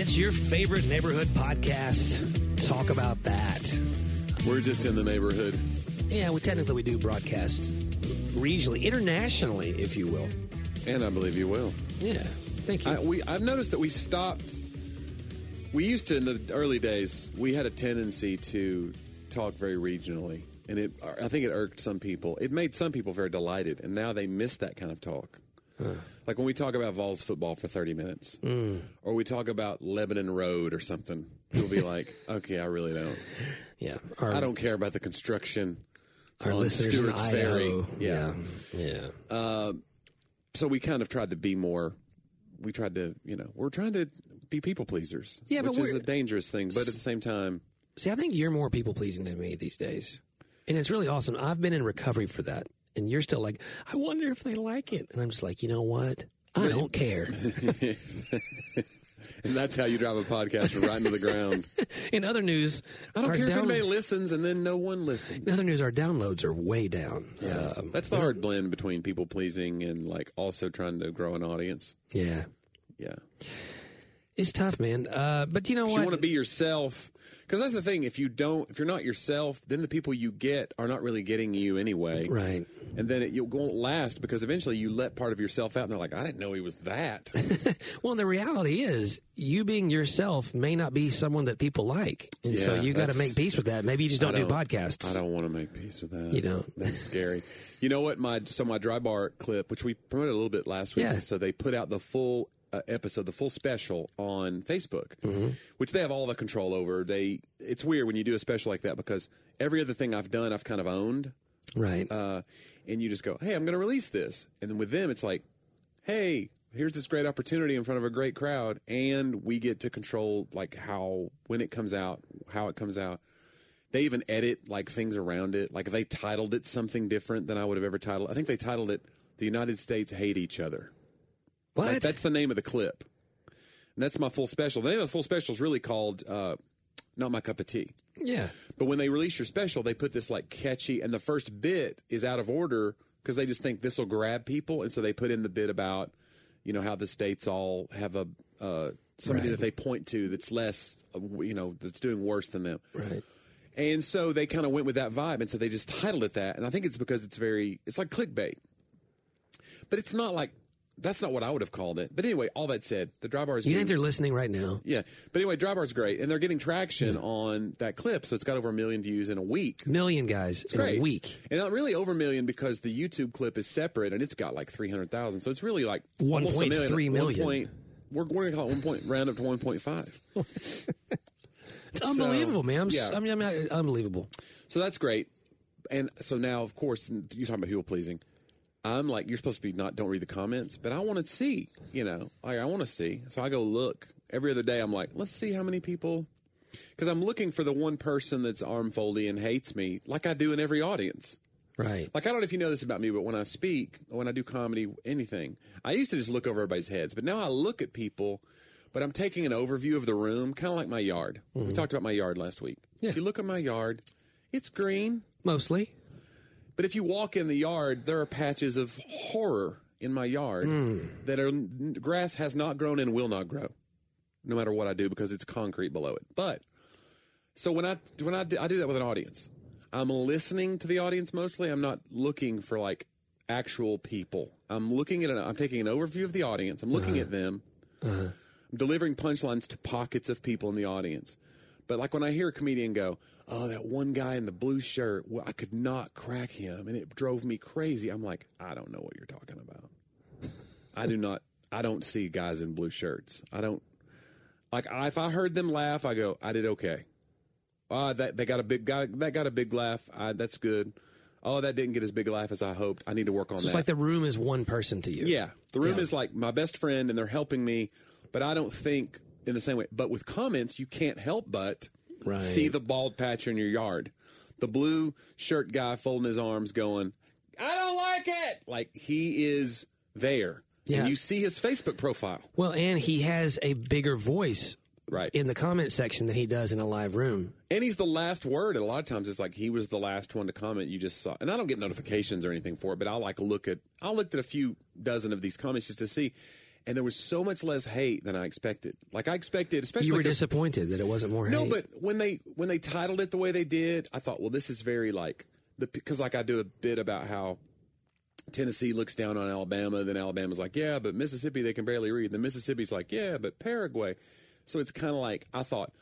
It's your favorite neighborhood podcast. Talk about that. We're just in the neighborhood. Yeah, well, technically we do broadcasts regionally, internationally, if you will. And I believe you will. Yeah, thank you. I've noticed that we stopped. We used to, in the early days, we had a tendency to talk very regionally. And I think it irked some people. It made some people very delighted. And now they miss that kind of talk. Huh. Like when we talk about Vols football for 30 minutes, or we talk about Lebanon Road or something, you'll be like, okay, I really don't. Yeah. I don't care about the construction. Our listeners Stewart's in Idaho. Ferry. Yeah. So we kind of tried to be more, we're trying to be people pleasers, which is a dangerous thing. But at the same time. See, I think you're more people pleasing than me these days. And it's really awesome. I've been in recovery for that. And you're still like, I wonder if they like it. And I'm just like, you know what? I don't care. And that's how you drive a podcast from right into the ground. In other news, I don't care if anybody listens and then no one listens. In other news, our downloads are way down. Yeah. That's the hard blend between people pleasing and like also trying to grow an audience. Yeah. Yeah. It's tough, man. But you know what? You want to be yourself. Because that's the thing. If you're not yourself, then the people you get are not really getting you anyway. Right. And then it won't last because eventually you let part of yourself out and they're like, I didn't know he was that. Well, the reality is you being yourself may not be someone that people like. And so you got to make peace with that. Maybe you just don't do podcasts. I don't want to make peace with that. You know. That's scary. You know what? My Drybar clip, which we promoted a little bit last week. Yeah. So they put out the full episode, the full special on Facebook, which they have all the control over. It's weird when you do a special like that because every other thing I've done, I've kind of owned. Right. And you just go, hey, I'm going to release this. And then with them, it's like, hey, here's this great opportunity in front of a great crowd. And we get to control like when it comes out, how it comes out. They even edit like things around it. Like they titled it something different than I would have ever titled. I think they titled it The United States Hate Each Other. What? Like, that's the name of the clip. And that's my full special. The name of the full special is really called Not My Cup of Tea. Yeah. But when they release your special, they put this like catchy, and the first bit is out of order because they just think this will grab people. And so they put in the bit about, how the states all have a somebody that they point to that's less, that's doing worse than them. Right. And so they kind of went with that vibe. And so they just titled it that. And I think it's because it's like clickbait. But it's not like. That's not what I would have called it. But anyway, all that said, the Drybar is great. You think they're listening right now? Yeah. But anyway, Drybar's great. And they're getting traction on that clip. So it's got over 1 million views in a week. Million, guys. It's in great. A week. And not really over 1 million because the YouTube clip is separate and it's got like 300,000. So it's really like 1.3 million. We're going to call it 1 point, round up to 1.5. It's unbelievable, man. Unbelievable. So that's great. And so now, of course, you're talking about people pleasing. I'm like, you're supposed to be don't read the comments, but I want to see, I want to see. So I go look every other day. I'm like, let's see how many people, because I'm looking for the one person that's arm foldy and hates me like I do in every audience. Right. Like, I don't know if you know this about me, but when I speak, when I do comedy, anything, I used to just look over everybody's heads, but now I look at people, but I'm taking an overview of the room, kind of like my yard. Mm-hmm. We talked about my yard last week. Yeah. If you look at my yard, it's green. Mostly. But if you walk in the yard, there are patches of horror in my yard that are grass has not grown and will not grow, no matter what I do, because it's concrete below it. But so when I do that with an audience, I'm listening to the audience mostly. I'm not looking for like actual people. I'm taking an overview of the audience. I'm looking at them. Uh-huh. I'm delivering punchlines to pockets of people in the audience. But like when I hear a comedian go, oh, that one guy in the blue shirt, well, I could not crack him, and it drove me crazy. I'm like, I don't know what you're talking about. I don't see guys in blue shirts. If I heard them laugh, I go, I did okay. Oh, that got a big laugh. That's good. Oh, that didn't get as big a laugh as I hoped. I need to work on that. So it's like the room is one person to you. Yeah. The room is like my best friend, and they're helping me, but I don't think in the same way. But with comments, you can't help but see the bald patch in your yard. The blue shirt guy folding his arms going, I don't like it. Like, he is there. Yeah. And you see his Facebook profile. Well, and he has a bigger voice in the comment section than he does in a live room. And he's the last word. And a lot of times it's like he was the last one to comment. You just saw. And I don't get notifications or anything for it, but I looked at a few dozen of these comments just to see. And there was so much less hate than I expected. Like I expected, especially you were disappointed that it wasn't more hate. No, but when they titled it the way they did, I thought, well, this is very like the because like I do a bit about how Tennessee looks down on Alabama, then Alabama's like, yeah, but Mississippi they can barely read. Then Mississippi's like, yeah, but Paraguay. So it's kind of like I thought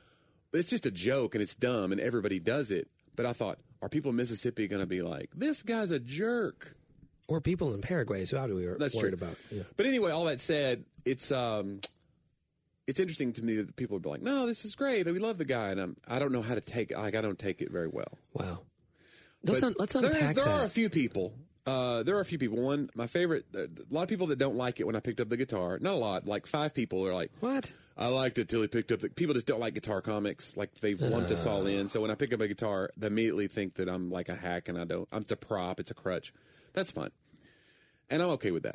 it's just a joke and it's dumb and everybody does it. But I thought, are people in Mississippi going to be like, this guy's a jerk? Or people in Paraguay, so how do we That's worried true. About? Yeah. But anyway, all that said, it's interesting to me that people are like, "No, this is great. We love the guy," and I don't know how to take. Like, I don't take it very well. Wow. Let's unpack that. There are a few people. One, my favorite. A lot of people that don't like it when I picked up the guitar. Not a lot. Like 5 people are like, "What?" I liked it till he picked up the. People just don't like guitar comics. Like they've lumped us all in. So when I pick up a guitar, they immediately think that I'm like a hack, and I don't. I'm a prop. It's a crutch. That's fine. And I'm okay with that.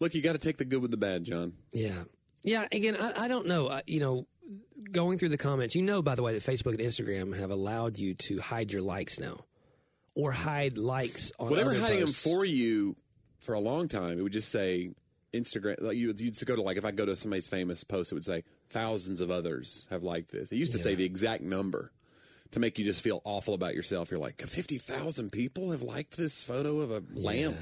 Look, you got to take the good with the bad, John. Yeah. Yeah, again, I don't know. Going through the comments, by the way, that Facebook and Instagram have allowed you to hide your likes now. Or hide likes on other posts. Well, they were hiding them for you for a long time. It would just say Instagram. Like you'd go to, like, if I go to somebody's famous post, it would say thousands of others have liked this. It used to say the exact number. To make you just feel awful about yourself. You're like, 50,000 people have liked this photo of a lamp.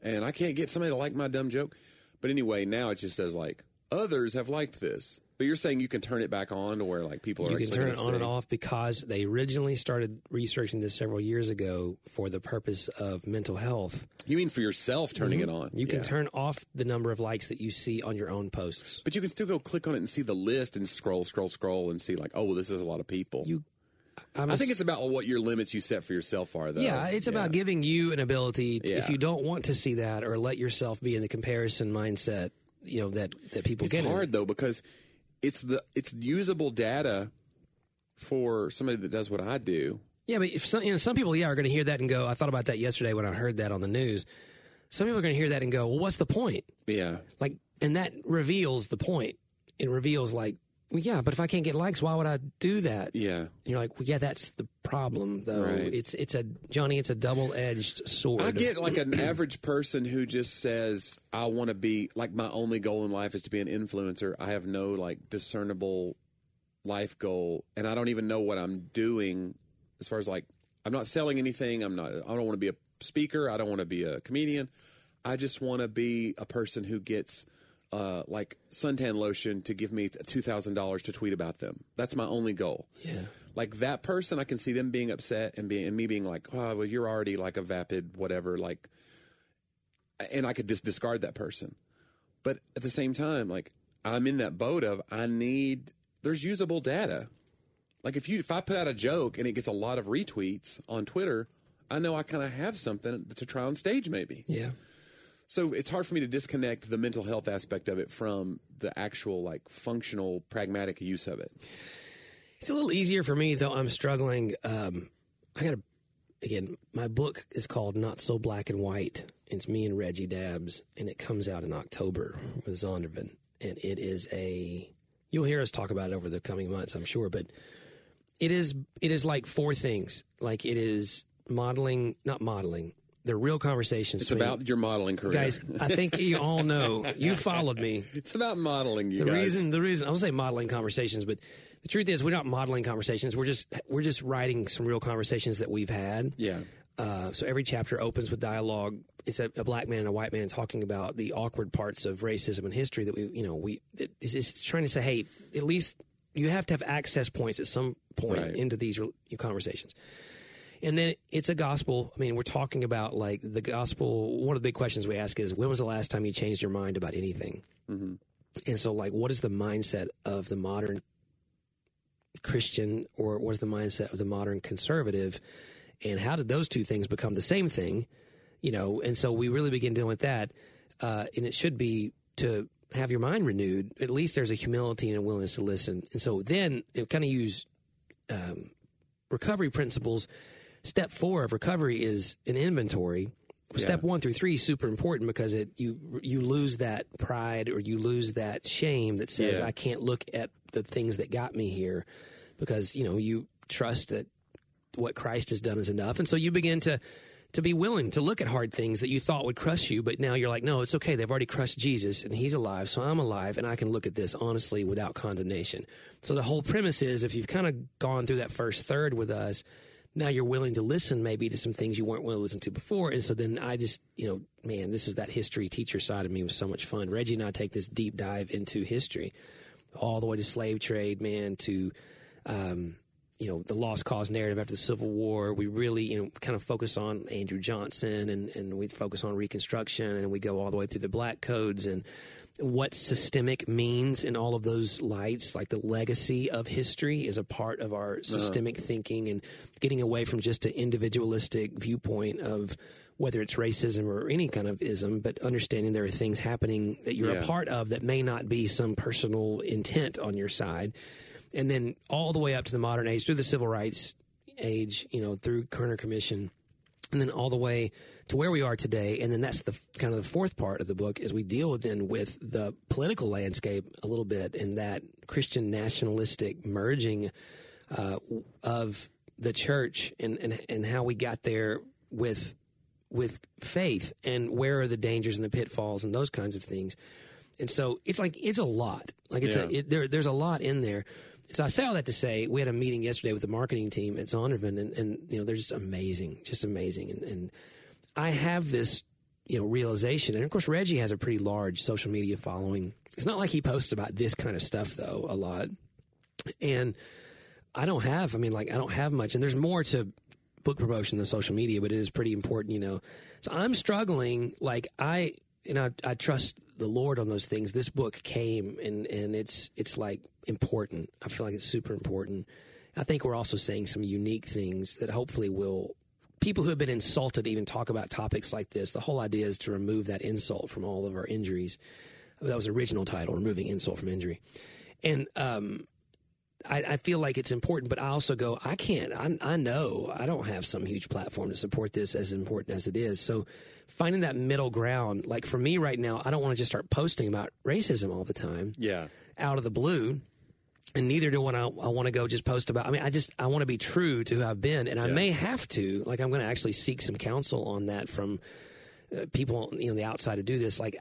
And I can't get somebody to like my dumb joke. But anyway, now it just says, like, others have liked this. But you're saying you can turn it back on to where, like, people are actually You can turn it on and off because they originally started researching this several years ago for the purpose of mental health. You mean for yourself turning it on? You can turn off the number of likes that you see on your own posts. But you can still go click on it and see the list and scroll and see, like, oh, well, this is a lot of people. I think it's about what your limits you set for yourself are, though. Yeah, it's about giving you an ability, to, if you don't want to see that or let yourself be in the comparison mindset, that people get. It's hard, though, because it's usable data for somebody that does what I do. Yeah, but if some people, are going to hear that and go, I thought about that yesterday when I heard that on the news. Some people are going to hear that and go, well, what's the point? Yeah. Like, and that reveals the point. It reveals, like, well, yeah, but if I can't get likes, why would I do that? Yeah. And you're like, well, yeah, that's the problem, though. Right. It's a double-edged sword. I get like an average person who just says, I want to be, like, my only goal in life is to be an influencer. I have no, like, discernible life goal, and I don't even know what I'm doing as far as, like, I'm not selling anything. I don't want to be a speaker. I don't want to be a comedian. I just want to be a person who gets like suntan lotion to give me $2,000 to tweet about them. That's my only goal. Yeah. Like that person, I can see them being upset and me being like, oh, well, you're already like a vapid whatever. Like, and I could just discard that person. But at the same time, like I'm in that boat of there's usable data. Like if I put out a joke and it gets a lot of retweets on Twitter, I know I kind of have something to try on stage maybe. Yeah. So it's hard for me to disconnect the mental health aspect of it from the actual, like, functional, pragmatic use of it. It's a little easier for me, though. I'm struggling. My book is called Not So Black and White. It's me and Reggie Dabbs, and it comes out in October with Zondervan. And it is you'll hear us talk about it over the coming months, I'm sure, but it is like 4 things. Like, it is not modeling. They're real conversations. It's about your modeling career. Guys, I think you all know. You followed me. It's about modeling, you guys. The reason, I don't say modeling conversations, but the truth is we're not modeling conversations. We're just writing some real conversations that we've had. Yeah. So every chapter opens with dialogue. It's a black man and a white man talking about the awkward parts of racism and history that it's trying to say, hey, at least you have to have access points at some point into these conversations. And then it's a gospel. I mean, we're talking about, like, the gospel. One of the big questions we ask is, when was the last time you changed your mind about anything? Mm-hmm. And so, like, what is the mindset of the modern Christian, or what is the mindset of the modern conservative? And how did those two things become the same thing? And so we really begin dealing with that. And it should be to have your mind renewed. At least there's a humility and a willingness to listen. And so then it kind of use recovery principles. Step 4 of recovery is an inventory. Step 1 through 3 is super important because you lose that pride or you lose that shame that says I can't look at the things that got me here because, you trust that what Christ has done is enough. And so you begin to to be willing to look at hard things that you thought would crush you, but now you're like, no, it's okay. They've already crushed Jesus, and he's alive, so I'm alive, and I can look at this honestly without condemnation. So the whole premise is, if you've kind of gone through that first third with us, now you're willing to listen maybe to some things you weren't willing to listen to before. And so then I just, you know, man, this is that history teacher side of me was so much fun. Reggie and I take this deep dive into history, all the way to slave trade, man, to, you know, the lost cause narrative after the Civil War. We really, you know, kind of focus on Andrew Johnson, and we focus on Reconstruction, and we go all the way through the Black codes and what systemic means in all of those lights. Like, the legacy of history is a part of our systemic thinking, and getting away from just an individualistic viewpoint of whether it's racism or any kind of ism, but understanding there are things happening that you're a part of that may not be some personal intent on your side. And then all the way up to the modern age, through the civil rights age, you know, through Kerner Commission, and then all the way to where we are today. And then that's the kind of the fourth part of the book, is we deal then with the political landscape a little bit, and that Christian nationalistic merging of the church, and how we got there with faith, and where are the dangers and the pitfalls and those kinds of things. And so it's like, it's a lot. Like, it's there's a lot in there. So I say all that to say, we had a meeting yesterday with the marketing team at Zondervan, and you know, they're just amazing. And I have this, you know, realization. And of course, Reggie has a pretty large social media following. It's not like he posts about this kind of stuff though a lot. And I don't have much. And there's more to book promotion than social media, but it is pretty important, you know. So I'm struggling. Like, I trust the Lord on those things. This book came, and it's like important. I feel like it's super important. I think we're also saying some unique things that hopefully will, people who have been insulted even talk about topics like this. The whole idea is to remove that insult from all of our injuries. That was the original title, Removing Insult from Injury. And I feel like it's important, but I also go, I know I don't have some huge platform to support this, as important as it is. So finding that middle ground, like for me right now, I don't want to just start posting about racism all the time out of the blue, and neither do I want to go just post about, I want to be true to who I've been, and I may have to, like, I'm going to actually seek some counsel on that from people, you know, the outside to do this. Like,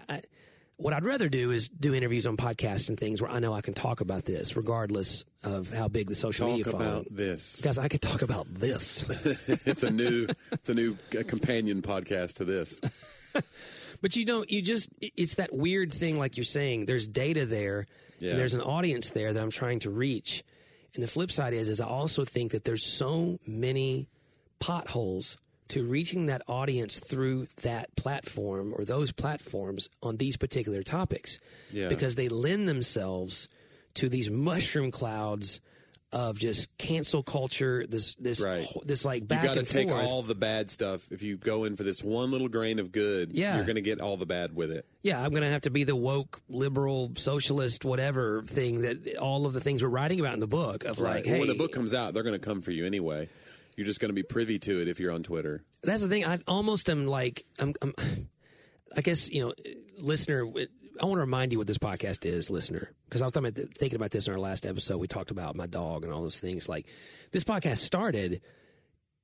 what I'd rather do is do interviews on podcasts and things where I know I can talk about this regardless of how big the social media following. Talk about this. Guys, I could talk about this. It's a new companion podcast to this. But you know, it's that weird thing, like you're saying, there's data there, and there's an audience there that I'm trying to reach. And the flip side is I also think that there's so many potholes to reaching that audience through that platform or those platforms on these particular topics, because they lend themselves to these mushroom clouds of just cancel culture, this like back and forth. You got to take all the bad stuff. If you go in for this one little grain of good, you're going to get all the bad with it. Yeah, I'm going to have to be the woke, liberal, socialist, whatever thing that all of the things we're writing about in the book of like, hey. Well, when the book comes out, they're going to come for you anyway. You're just going to be privy to it if you're on Twitter. That's the thing. I almost am like, I guess, you know, listener, I want to remind you what this podcast is, listener, because I was thinking about this in our last episode. We talked about my dog and all those things. Like, this podcast started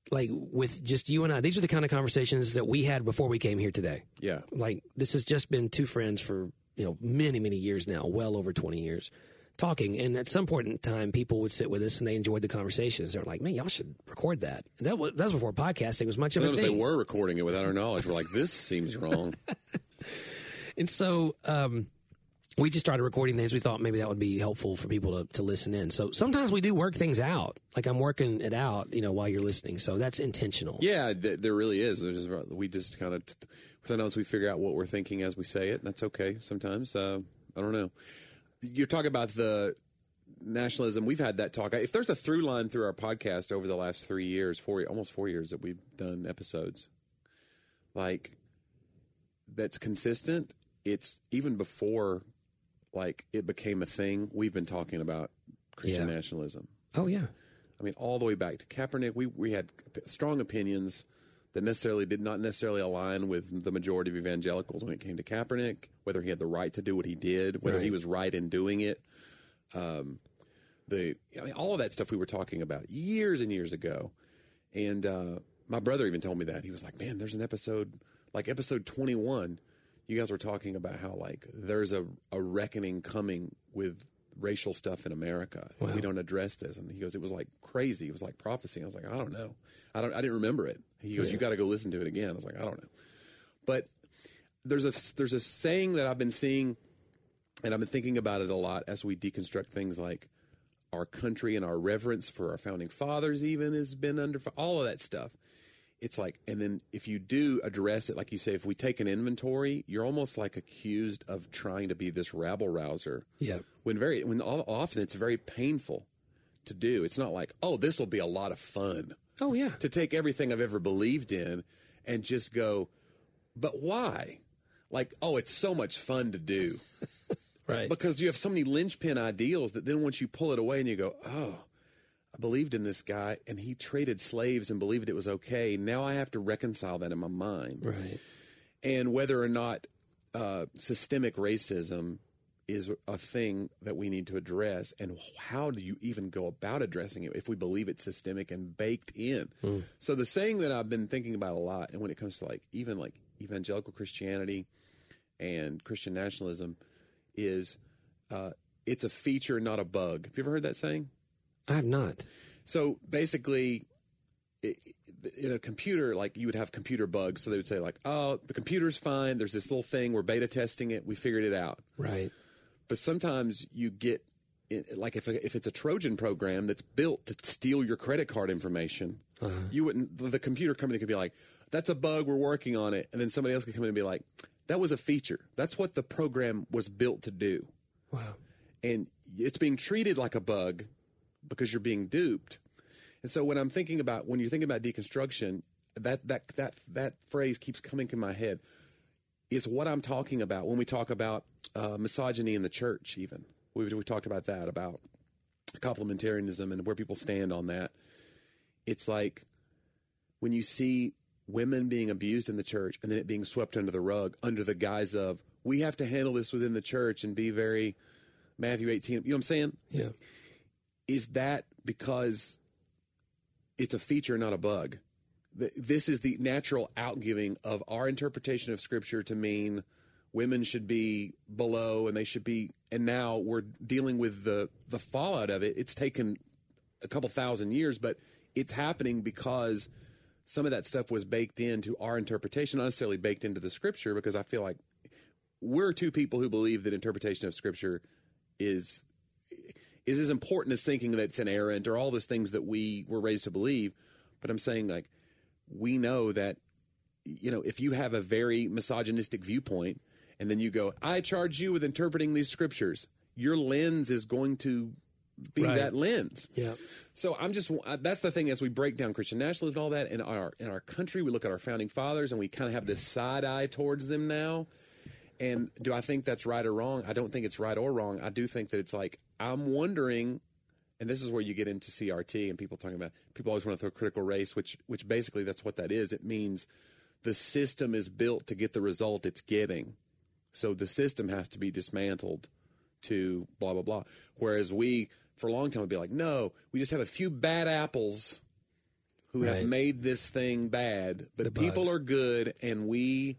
like with just you and I. These are the kind of conversations that we had before we came here today. Yeah. Like, this has just been two friends for, you know, many, many years now, well over 20 years. Talking, and at some point in time, people would sit with us and they enjoyed the conversations. They're like, "Man, y'all should record that." And that was before podcasting was much of a thing. They were recording it without our knowledge. We're like, "This seems wrong," and so we just started recording things. We thought maybe that would be helpful for people to listen in. So sometimes we do work things out. Like, I'm working it out, you know, while you're listening. So that's intentional. Yeah, there really is. We just kind of sometimes we figure out what we're thinking as we say it, and that's okay. Sometimes I don't know. You're talking about the nationalism. We've had that talk. If there's a through line through our podcast over the last 3 years, almost 4 years that we've done episodes, like, that's consistent. It's even before, like, it became a thing. We've been talking about Christian nationalism. Oh yeah. I mean, all the way back to Kaepernick, we had strong opinions that did not necessarily align with the majority of evangelicals when it came to Kaepernick, whether he had the right to do what he did, whether he was right in doing it. All of that stuff we were talking about years and years ago. And My brother even told me that. He was like, man, there's an episode, like episode 21, you guys were talking about how, like, there's a reckoning coming with racial stuff in America. Wow. We don't address this. And he goes, it was like crazy. It was like prophecy. I was like, I don't know. I didn't remember it. He goes, you got to go listen to it again. I was like, I don't know. But there's a saying that I've been seeing, and I've been thinking about it a lot as we deconstruct things like our country and our reverence for our founding fathers even has been under all of that stuff. It's like, and then if you do address it, like you say, if we take an inventory, you're almost like accused of trying to be this rabble rouser. Yeah. When often it's very painful to do. It's not like, oh, this will be a lot of fun. Oh yeah. To take everything I've ever believed in and just go, but why? Like, oh, it's so much fun to do. Right. Because you have so many linchpin ideals that then once you pull it away and you go, oh, I believed in this guy and he traded slaves and believed it was okay. Now I have to reconcile that in my mind. Right. And whether or not systemic racism is a thing that we need to address, and how do you even go about addressing it if we believe it's systemic and baked in? Mm. So the saying that I've been thinking about a lot, and when it comes to like even like evangelical Christianity and Christian nationalism, is it's a feature, not a bug. Have you ever heard that saying? I have not. So basically, in a computer, like you would have computer bugs. So they would say like, oh, the computer's fine. There's this little thing. We're beta testing it. We figured it out. Right. But sometimes you get like if it's a Trojan program that's built to steal your credit card information, you wouldn't. The computer company could be like, that's a bug. We're working on it. And then somebody else could come in and be like, that was a feature. That's what the program was built to do. Wow. And it's being treated like a bug because you're being duped. And so when I'm thinking about, when you're thinking about deconstruction, that phrase keeps coming to my head, is what I'm talking about when we talk about misogyny in the church even. We talked about that, about complementarianism and where people stand on that. It's like when you see women being abused in the church and then it being swept under the rug under the guise of, we have to handle this within the church and be very Matthew 18. You know what I'm saying? Yeah. Is that because it's a feature, not a bug? This is the natural outgiving of our interpretation of Scripture to mean women should be below and they should be, and now we're dealing with the fallout of it. It's taken a couple thousand years, but it's happening because some of that stuff was baked into our interpretation, not necessarily baked into the Scripture, because I feel like we're two people who believe that interpretation of Scripture is as important as thinking that it's inerrant or all those things that we were raised to believe. But I'm saying, like, we know that, you know, if you have a very misogynistic viewpoint and then you go, I charge you with interpreting these Scriptures, your lens is going to be that lens. Yeah. So I'm just, that's the thing, as we break down Christian nationalism and all that in our country, we look at our founding fathers and we kind of have this side eye towards them now. And do I think that's right or wrong? I don't think it's right or wrong. I do think that it's like, I'm wondering, and this is where you get into CRT and people talking about, people always want to throw critical race, which basically that's what that is. It means the system is built to get the result it's getting. So the system has to be dismantled to blah, blah, blah. Whereas we, for a long time, would be like, no, we just have a few bad apples who have made this thing bad. But people are good, and we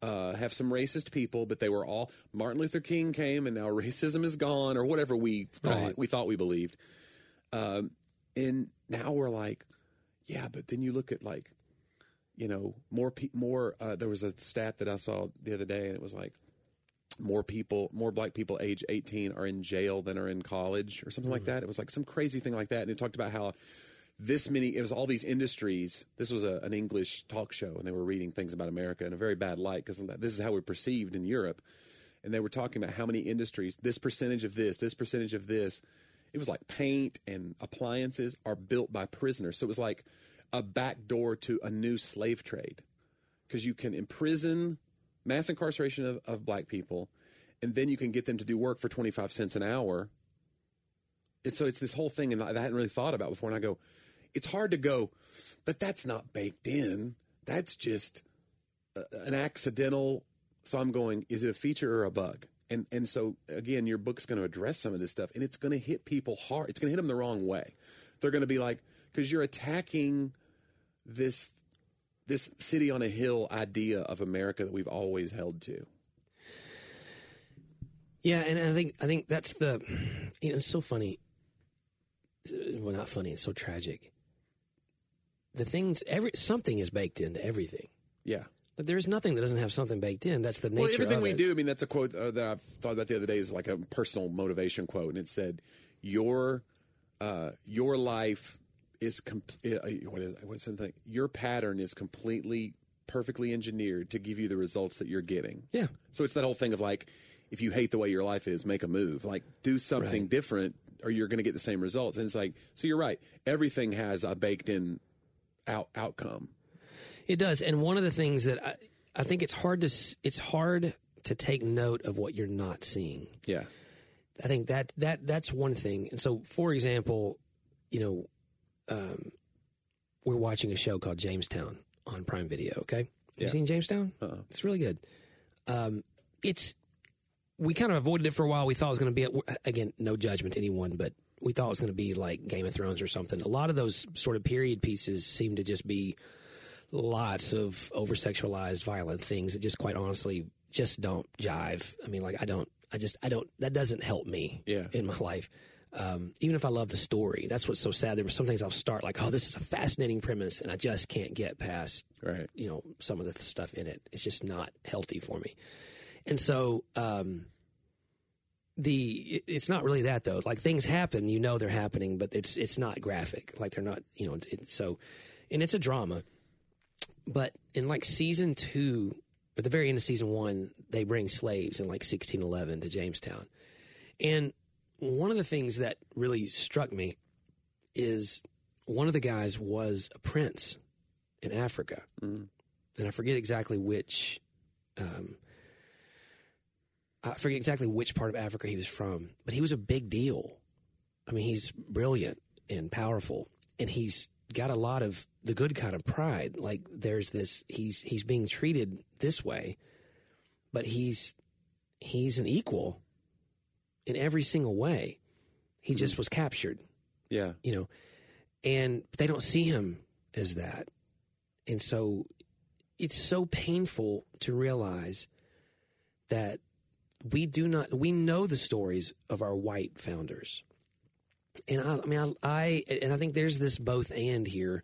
have some racist people, but they were all – Martin Luther King came, and now racism is gone, or whatever we thought we believed. And now we're like, yeah, but then you look at, like, you know, more there was a stat that I saw the other day, and it was like, more black people age 18 are in jail than are in college or something like that. It was like some crazy thing like that. And it talked about how it was all these industries. This was an English talk show, and they were reading things about America in a very bad light because this is how we're perceived in Europe. And they were talking about how many industries, this percentage of this, It was like paint and appliances are built by prisoners. So it was like a back door to a new slave trade, because you can imprison mass incarceration of black people, and then you can get them to do work for 25 cents an hour. And so it's this whole thing, and I hadn't really thought about before, and I go, it's hard to go, but that's not baked in. That's just an accidental. So I'm going, is it a feature or a bug? And so, again, your book's going to address some of this stuff, and it's going to hit people hard. It's going to hit them the wrong way. They're going to be like, because you're attacking this this city on a hill idea of America that we've always held to. Yeah, and I think that's the, you know, it's so funny. Well, not funny, it's so tragic. The things, something is baked into everything. Yeah. But there's nothing that doesn't have something baked in. That's the nature of it. Well, everything we do, I mean, that's a quote that I've thought about the other day is like a personal motivation quote. And it said, your life is, what's the thing? Your pattern is completely, perfectly engineered to give you the results that you're getting. Yeah. So it's that whole thing of like, if you hate the way your life is, make a move. Like, do something different or you're going to get the same results. And it's like, so you're right. Everything has a baked-in outcome. It does. And one of the things that I think it's hard to take note of what you're not seeing. Yeah. I think that's one thing. And so, for example, you know, we're watching a show called Jamestown on Prime Video, okay? Have you seen Jamestown? Uh-uh. It's really good. We kind of avoided it for a while. We thought it was going to be, again, no judgment to anyone, but we thought it was going to be like Game of Thrones or something. A lot of those sort of period pieces seem to just be lots of over-sexualized, violent things that just quite honestly just don't jive. I mean, like, that doesn't help me in my life. Even if I love the story, that's what's so sad. There were some things I'll start like, oh, this is a fascinating premise, and I just can't get past, you know, some of the stuff in it. It's just not healthy for me. And so it's not really that, though. Like, things happen, you know they're happening, but it's not graphic. Like, they're not, you know, and it's a drama. But in, like, season 2, at the very end of season 1, they bring slaves in, like, 1611 to Jamestown. And one of the things that really struck me is one of the guys was a prince in Africa. Mm. And I forget exactly which part of Africa he was from, but he was a big deal. I mean, he's brilliant and powerful, and he's got a lot of the good kind of pride. Like, there's this, he's being treated this way, but he's an equal in every single way. He just was captured. Yeah. You know, and they don't see him as that. And so it's so painful to realize that we know the stories of our white founders. And I think there's this both and here,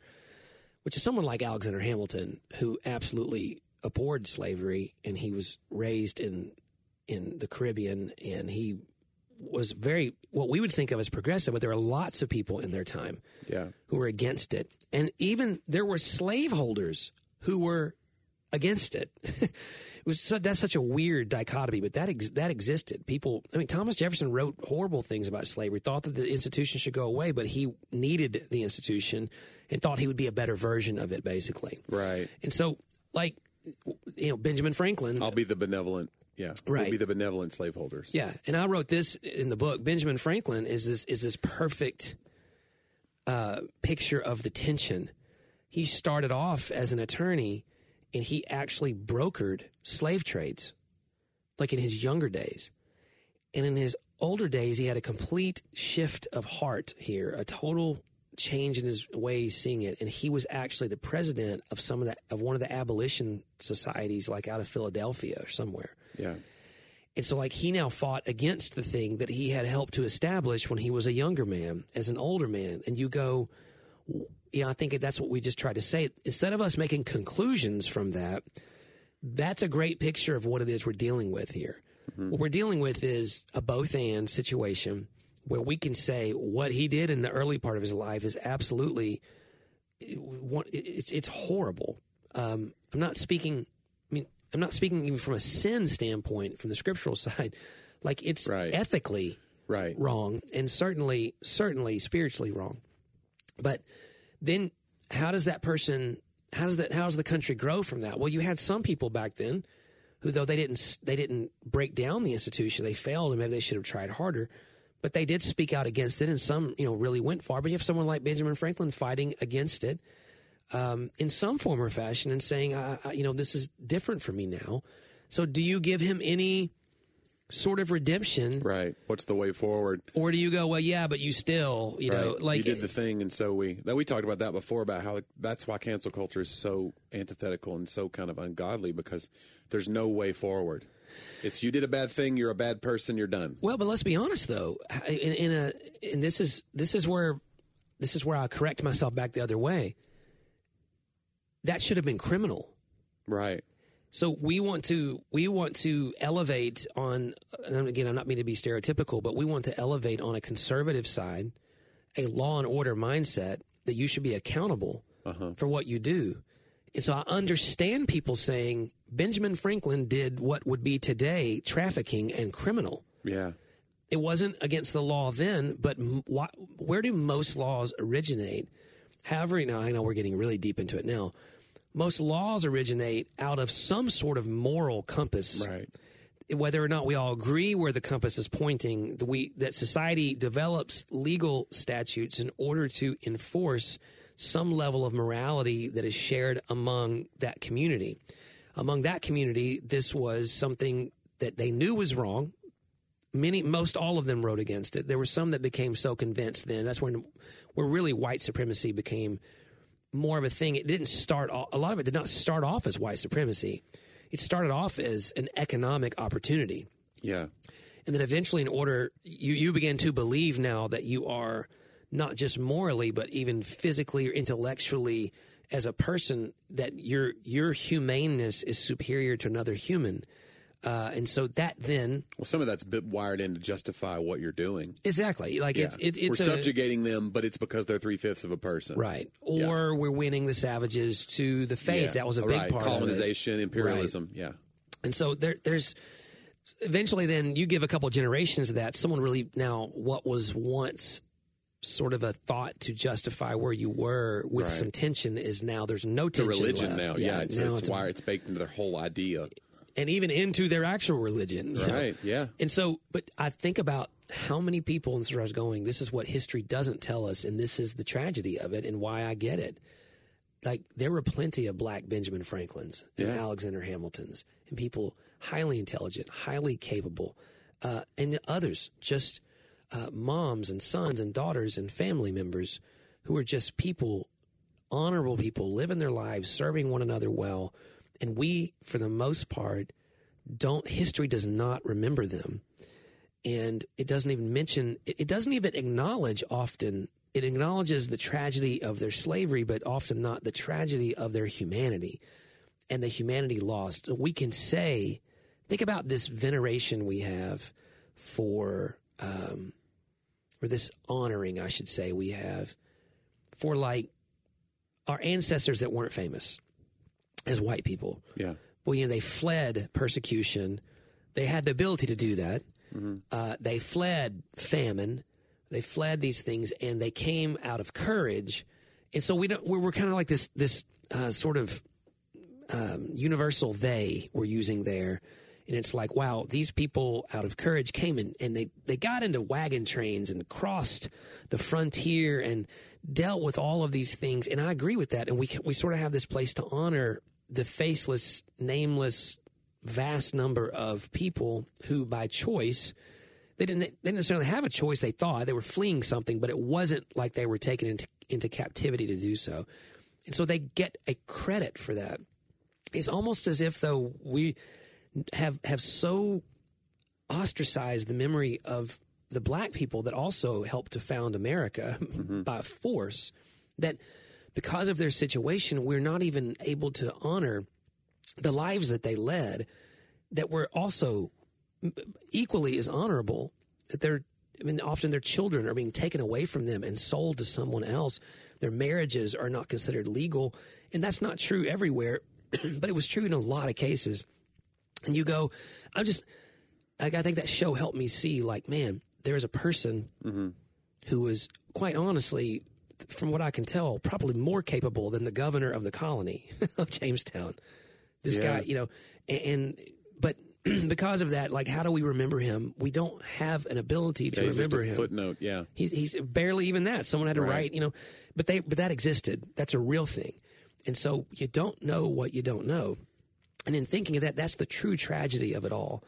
which is someone like Alexander Hamilton, who absolutely abhorred slavery, and he was raised in the Caribbean, and he was very, what we would think of as progressive, but there were lots of people in their time who were against it. And even there were slaveholders who were against it. That's such a weird dichotomy, but that existed. People, I mean, Thomas Jefferson wrote horrible things about slavery, thought that the institution should go away, but he needed the institution and thought he would be a better version of it, basically. Right. And so, like, you know, Benjamin Franklin. I'll be the benevolent. Yeah. Right. We'll be the benevolent slaveholders. Yeah. And I wrote this in the book. Benjamin Franklin is this perfect picture of the tension. He started off as an attorney, and he actually brokered slave trades, like in his younger days. And in his older days, he had a complete shift of heart here, a total change in his way seeing it. And he was actually the president of one of the abolition societies, like out of Philadelphia or somewhere. Yeah. And so, like, he now fought against the thing that he had helped to establish when he was a younger man as an older man. And you go, you know, I think that's what we just tried to say. Instead of us making conclusions from that, that's a great picture of what it is we're dealing with here. Mm-hmm. What we're dealing with is a both-and situation where we can say what he did in the early part of his life is absolutely – it's horrible. I'm not speaking even from a sin standpoint, from the scriptural side. Like, it's ethically wrong, and certainly spiritually wrong. But – then how does the country grow from that? Well, you had some people back then who, though they didn't break down the institution, they failed, and maybe they should have tried harder, but they did speak out against it, and some, you know, really went far. But you have someone like Benjamin Franklin fighting against it in some form or fashion and saying, you know, this is different for me now. So do you give him any sort of redemption. Right. What's the way forward? Or do you go, well, yeah, but you still, you know, like you did the thing. And so we talked about that before, about how that's why cancel culture is so antithetical and so kind of ungodly, because there's no way forward. It's you did a bad thing. You're a bad person. You're done. Well, but let's be honest, though, and this is where I correct myself back the other way. That should have been criminal. Right. So we want to elevate on, and again, I'm not meaning to be stereotypical, but we want to elevate on a conservative side a law and order mindset that you should be accountable for what you do. And so I understand people saying Benjamin Franklin did what would be today trafficking and criminal. Yeah. It wasn't against the law then, but where do most laws originate? However, now I know we're getting really deep into it now. Most laws originate out of some sort of moral compass. Right. Whether or not we all agree where the compass is pointing, that society develops legal statutes in order to enforce some level of morality that is shared among that community. Among that community, this was something that they knew was wrong. Most all of them wrote against it. There were some that became so convinced then. That's where really white supremacy became more of a thing. It didn't start off, a lot of it did not start off as white supremacy. It started off as an economic opportunity. Yeah. And then eventually in order, you begin to believe now that you are not just morally, but even physically or intellectually as a person, that your humaneness is superior to another human. And so that then... Well, some of that's wired in to justify what you're doing. Exactly. Like it's we're subjugating them, but it's because they're 3/5 of a person. Right. Or we're winning the savages to the faith. Yeah. That was a big part colonization, of it. Colonization, imperialism, yeah. And so there's... Eventually then you give a couple generations of that. Someone really now what was once sort of a thought to justify where you were with some tension is now there's no tension left. It's a religion now. Yeah, it's wired. It's baked into their whole idea. And even into their actual religion. Right, yeah. And so, but I think about how many people, and this is where I was going, this is what history doesn't tell us, and this is the tragedy of it and why I get it. Like, there were plenty of black Benjamin Franklins and Alexander Hamiltons and people highly intelligent, highly capable, and others, just moms and sons and daughters and family members who are just people, honorable people, living their lives, serving one another well. And we, for the most part, history does not remember them. And it doesn't even it doesn't even acknowledge often, it acknowledges the tragedy of their slavery, but often not the tragedy of their humanity and the humanity lost. We can say, think about this veneration we have for, or this honoring, I should say, we have for like our ancestors that weren't famous. As white people. Yeah. Well, you know, they fled persecution. They had the ability to do that. Mm-hmm. They fled famine. They fled these things, and they came out of courage. And so we're kind of like this sort of universal they we're using there. And it's like, wow, these people out of courage came in, and they got into wagon trains and crossed the frontier and dealt with all of these things. And I agree with that. And we sort of have this place to honor the faceless, nameless, vast number of people who by choice, they didn't necessarily have a choice. They thought they were fleeing something, but it wasn't like they were taken into captivity to do so. And so they get a credit for that. It's almost as if, though, we have so ostracized the memory of the black people that also helped to found America by force, that because of their situation, we're not even able to honor the lives that they led that were also equally as honorable. That often their children are being taken away from them and sold to someone else. Their marriages are not considered legal. And that's not true everywhere, but it was true in a lot of cases. And you go, I think that show helped me see, like, man, there's a person who was, quite honestly, from what I can tell, probably more capable than the governor of the colony of Jamestown. This guy, you know, but because of that, like, how do we remember him? We don't have an ability to remember him. Footnote, yeah. He's barely even that. Someone had to write, you know, but that existed. That's a real thing. And so you don't know what you don't know. And in thinking of that, that's the true tragedy of it all.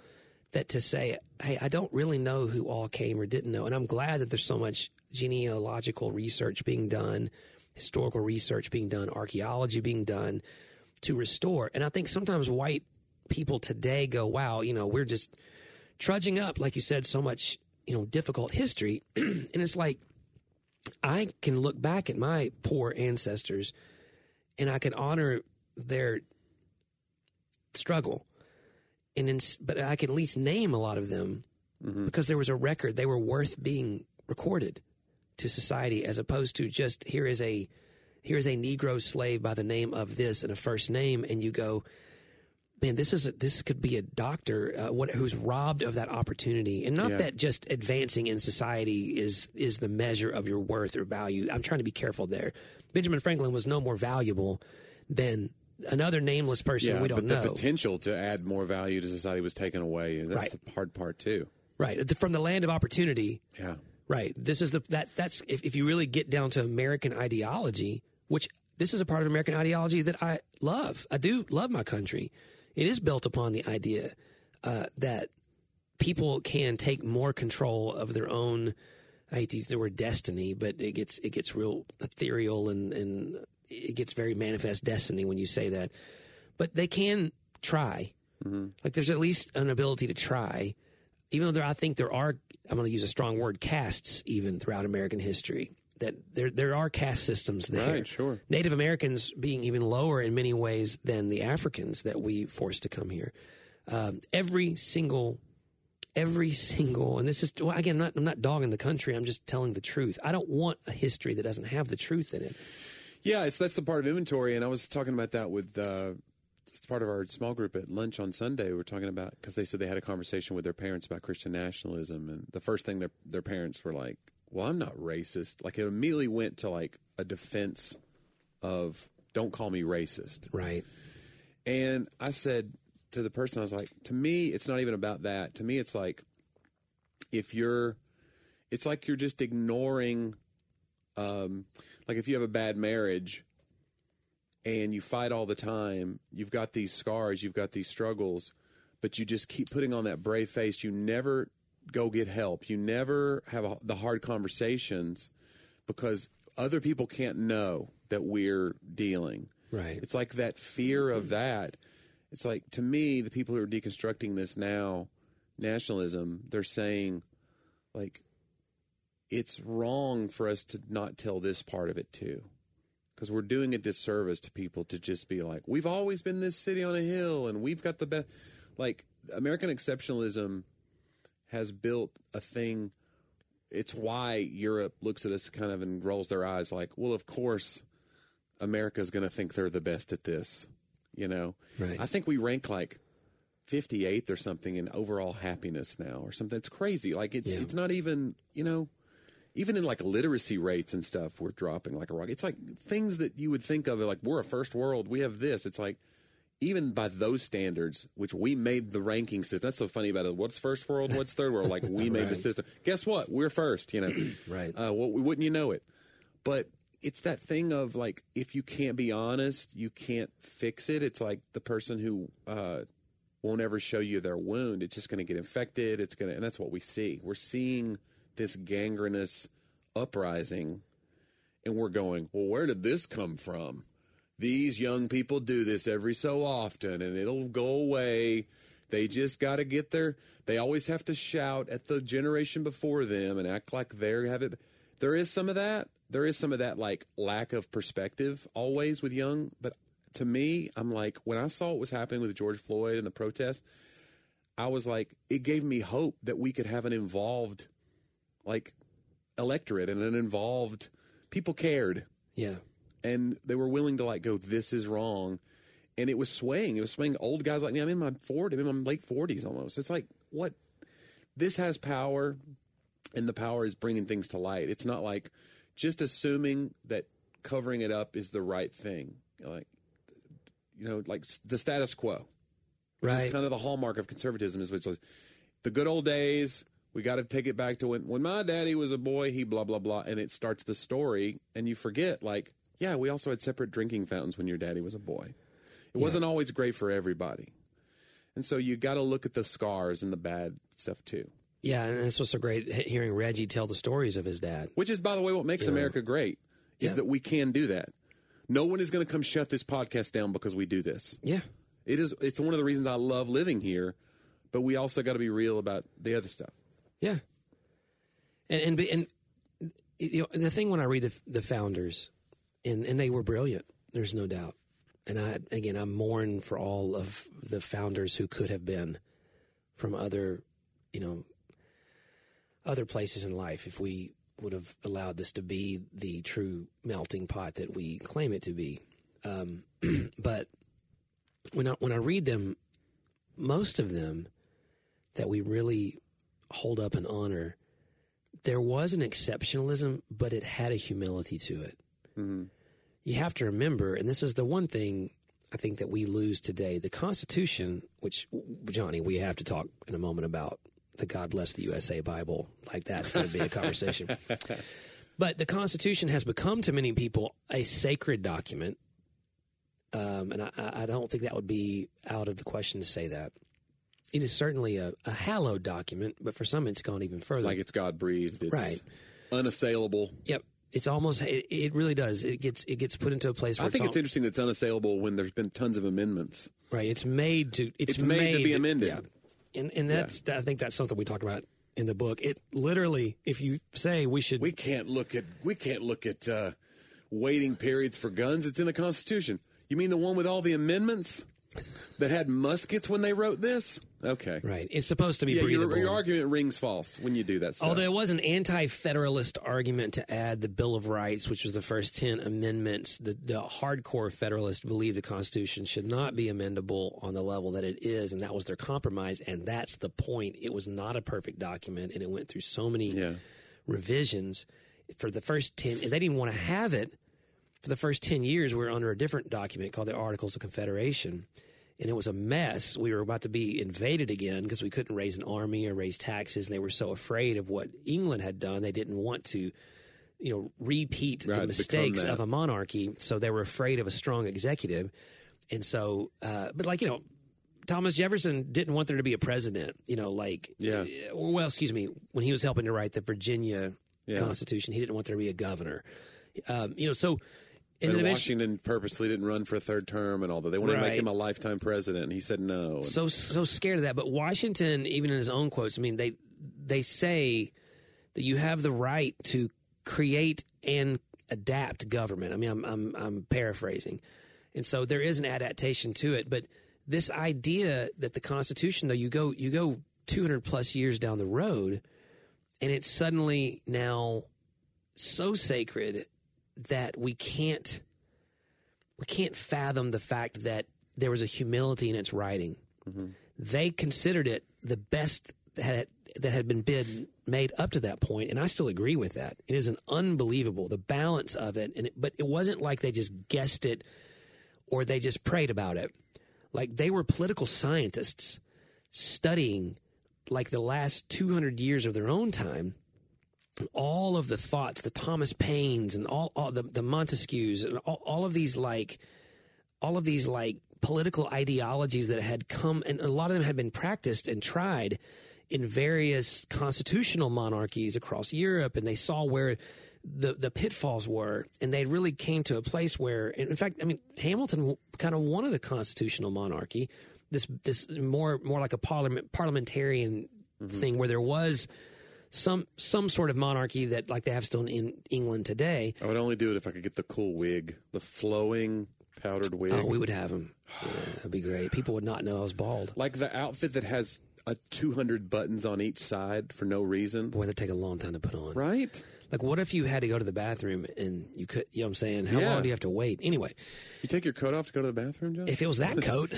that to say, hey, I don't really know who all came or didn't know. And I'm glad that there's so much genealogical research being done, historical research being done, archaeology being done to restore. And I think sometimes white people today go, wow, you know, we're just trudging up, like you said, so much, you know, difficult history. And it's like, I can look back at my poor ancestors and I can honor their struggle. And but I can at least name a lot of them because there was a record. They were worth being recorded to society, as opposed to just here is a Negro slave by the name of this and a first name, and you go, man, this could be a doctor who's robbed of that opportunity. And not that just advancing in society is the measure of your worth or value. I'm trying to be careful there. Benjamin Franklin was no more valuable than another nameless person we don't know. But the potential to add more value to society was taken away. And that's the hard part, too. Right. From the land of opportunity. Yeah. Right. This is that's if you really get down to American ideology, which this is a part of American ideology that I love. I do love my country. It is built upon the idea that people can take more control of their own, I hate to use the word destiny, but it gets real ethereal and it gets very manifest destiny when you say that. But they can try. Like there's at least an ability to try, even though I think there are, I'm going to use a strong word, castes even throughout American history, that there are caste systems there. Right, sure. Native Americans being even lower in many ways than the Africans that we forced to come here. Every single, and this is, well, again, I'm not dogging the country. I'm just telling the truth. I don't want a history that doesn't have the truth in it. Yeah, that's the part of inventory, and I was talking about that with part of our small group at lunch on Sunday. We were talking about, because they said they had a conversation with their parents about Christian nationalism, and the first thing their parents were like, well, I'm not racist. Like, it immediately went to, like, a defense of, don't call me racist. Right. And I said to the person, I was like, to me, it's not even about that. To me, it's like, it's like you're just ignoring... like if you have a bad marriage and you fight all the time, you've got these scars, you've got these struggles, but you just keep putting on that brave face. You never go get help. You never have the hard conversations because other people can't know that we're dealing. Right. It's like that fear of that. It's like, to me, the people who are deconstructing this now, nationalism, they're saying like, it's wrong for us to not tell this part of it, too, because we're doing a disservice to people to just be like, we've always been this city on a hill and we've got the best. Like, American exceptionalism has built a thing. It's why Europe looks at us kind of and rolls their eyes like, well, of course, America's going to think they're the best at this. You know, right. I think we rank like 58th or something in overall happiness now or something. It's crazy. Like, it's not even, you know. Even in, like, literacy rates and stuff, we're dropping like a rock. It's like things that you would think of, like, we're a first world, we have this. It's like, even by those standards, which we made the ranking system. That's so funny about it. What's first world? What's third world? Like, we made the system. Guess what? We're first, you know. Right. Well, wouldn't you know it? But it's that thing of, like, if you can't be honest, you can't fix it. It's like the person who won't ever show you their wound. It's just going to get infected. And that's what we see. We're seeing this gangrenous uprising, and we're going, well, where did this come from? These young people do this every so often, and it'll go away. They just got to get they always have to shout at the generation before them and act like they have it. There is some of that. There is some of that, like, lack of perspective always with young. But to me, I'm like, when I saw what was happening with George Floyd and the protests, I was like, it gave me hope that we could have an involved, like, electorate and an involved, people cared. Yeah. And they were willing to, like, go, this is wrong. And it was swaying. It was swaying old guys like me. I'm in my late 40s almost. It's like, what? This has power, and the power is bringing things to light. It's not like just assuming that covering it up is the right thing. Like, you know, like the status quo. Right. Which is kind of the hallmark of conservatism, is which is the good old days. We got to take it back to when my daddy was a boy, he blah, blah, blah. And it starts the story, and you forget, like, yeah, we also had separate drinking fountains when your daddy was a boy. It wasn't always great for everybody. And so you got to look at the scars and the bad stuff too. Yeah, and it's just so great hearing Reggie tell the stories of his dad. Which is, by the way, what makes America great, is that we can do that. No one is going to come shut this podcast down because we do this. Yeah. It's one of the reasons I love living here, but we also got to be real about the other stuff. Yeah. And you know, the thing when I read the founders, and they were brilliant, there's no doubt. And I mourn for all of the founders who could have been from other places in life if we would have allowed this to be the true melting pot that we claim it to be. But when I read them, most of them that we really hold up and honor, there was an exceptionalism, but it had a humility to it. Mm-hmm. You have to remember, and this is the one thing I think that we lose today, the Constitution, which, Johnny, we have to talk in a moment about, the God Bless the USA Bible, like that's going to be a conversation. But the Constitution has become to many people a sacred document, and I don't think that would be out of the question to say that. It is certainly a hallowed document, but for some it's gone even further. Like it's God-breathed. It's right. Unassailable. Yep. It's almost it really does. It gets put into a place where I think it's interesting that it's unassailable when there's been tons of amendments. Right. It's made to be amended. Yeah. And that's I think that's something we talked about in the book. It literally, if you say we can't look at waiting periods for guns. It's in the Constitution. You mean the one with all the amendments that had muskets when they wrote this? Okay, right. It's supposed to be breathable. Your argument rings false when you do that stuff. Although it was an anti-federalist argument to add the Bill of Rights, which was the first 10 amendments. The hardcore Federalists believed the Constitution should not be amendable on the level that it is, and that was their compromise, and that's the point. It was not a perfect document, and it went through so many revisions. For the first 10, and they didn't want to have it. For the first 10 years, we were under a different document called the Articles of Confederation, and it was a mess. We were about to be invaded again because we couldn't raise an army or raise taxes, and they were so afraid of what England had done. They didn't want to, repeat the mistakes of a monarchy, so they were afraid of a strong executive. And so, Thomas Jefferson didn't want there to be a president, when he was helping to write the Virginia Constitution, he didn't want there to be a governor. And Washington purposely didn't run for a third term and all that. They wanted to make him a lifetime president, and he said no. And so scared of that. But Washington, even in his own quotes, I mean, they say that you have the right to create and adapt government. I mean, I'm paraphrasing. And so there is an adaptation to it. But this idea that the Constitution, though, you go 200-plus years down the road, and it's suddenly now so sacred that we can't fathom the fact that there was a humility in its writing. Mm-hmm. They considered it the best that had been made up to that point, and I still agree with that. It is an unbelievable, the balance of it, but it wasn't like they just guessed it or they just prayed about it. Like they were political scientists studying like the last 200 years of their own time, all of the thoughts, the Thomas Paines and all the Montesquieus and all of these political ideologies that had come, and a lot of them had been practiced and tried in various constitutional monarchies across Europe, and they saw where the pitfalls were, and they really came to a place where, in fact, I mean, Hamilton kind of wanted a constitutional monarchy, this more like a parliamentarian mm-hmm. thing where there was some sort of monarchy that like they have still in England today. I would only do it if I could get the cool wig, the flowing powdered wig. Oh, we would have him. Yeah, that'd be great. People would not know I was bald. Like the outfit that has 200 buttons on each side for no reason. Boy, that'd take a long time to put on. Right? Like what if you had to go to the bathroom and you could, you know what I'm saying? How long do you have to wait? Anyway. You take your coat off to go to the bathroom, John? If it was that coat,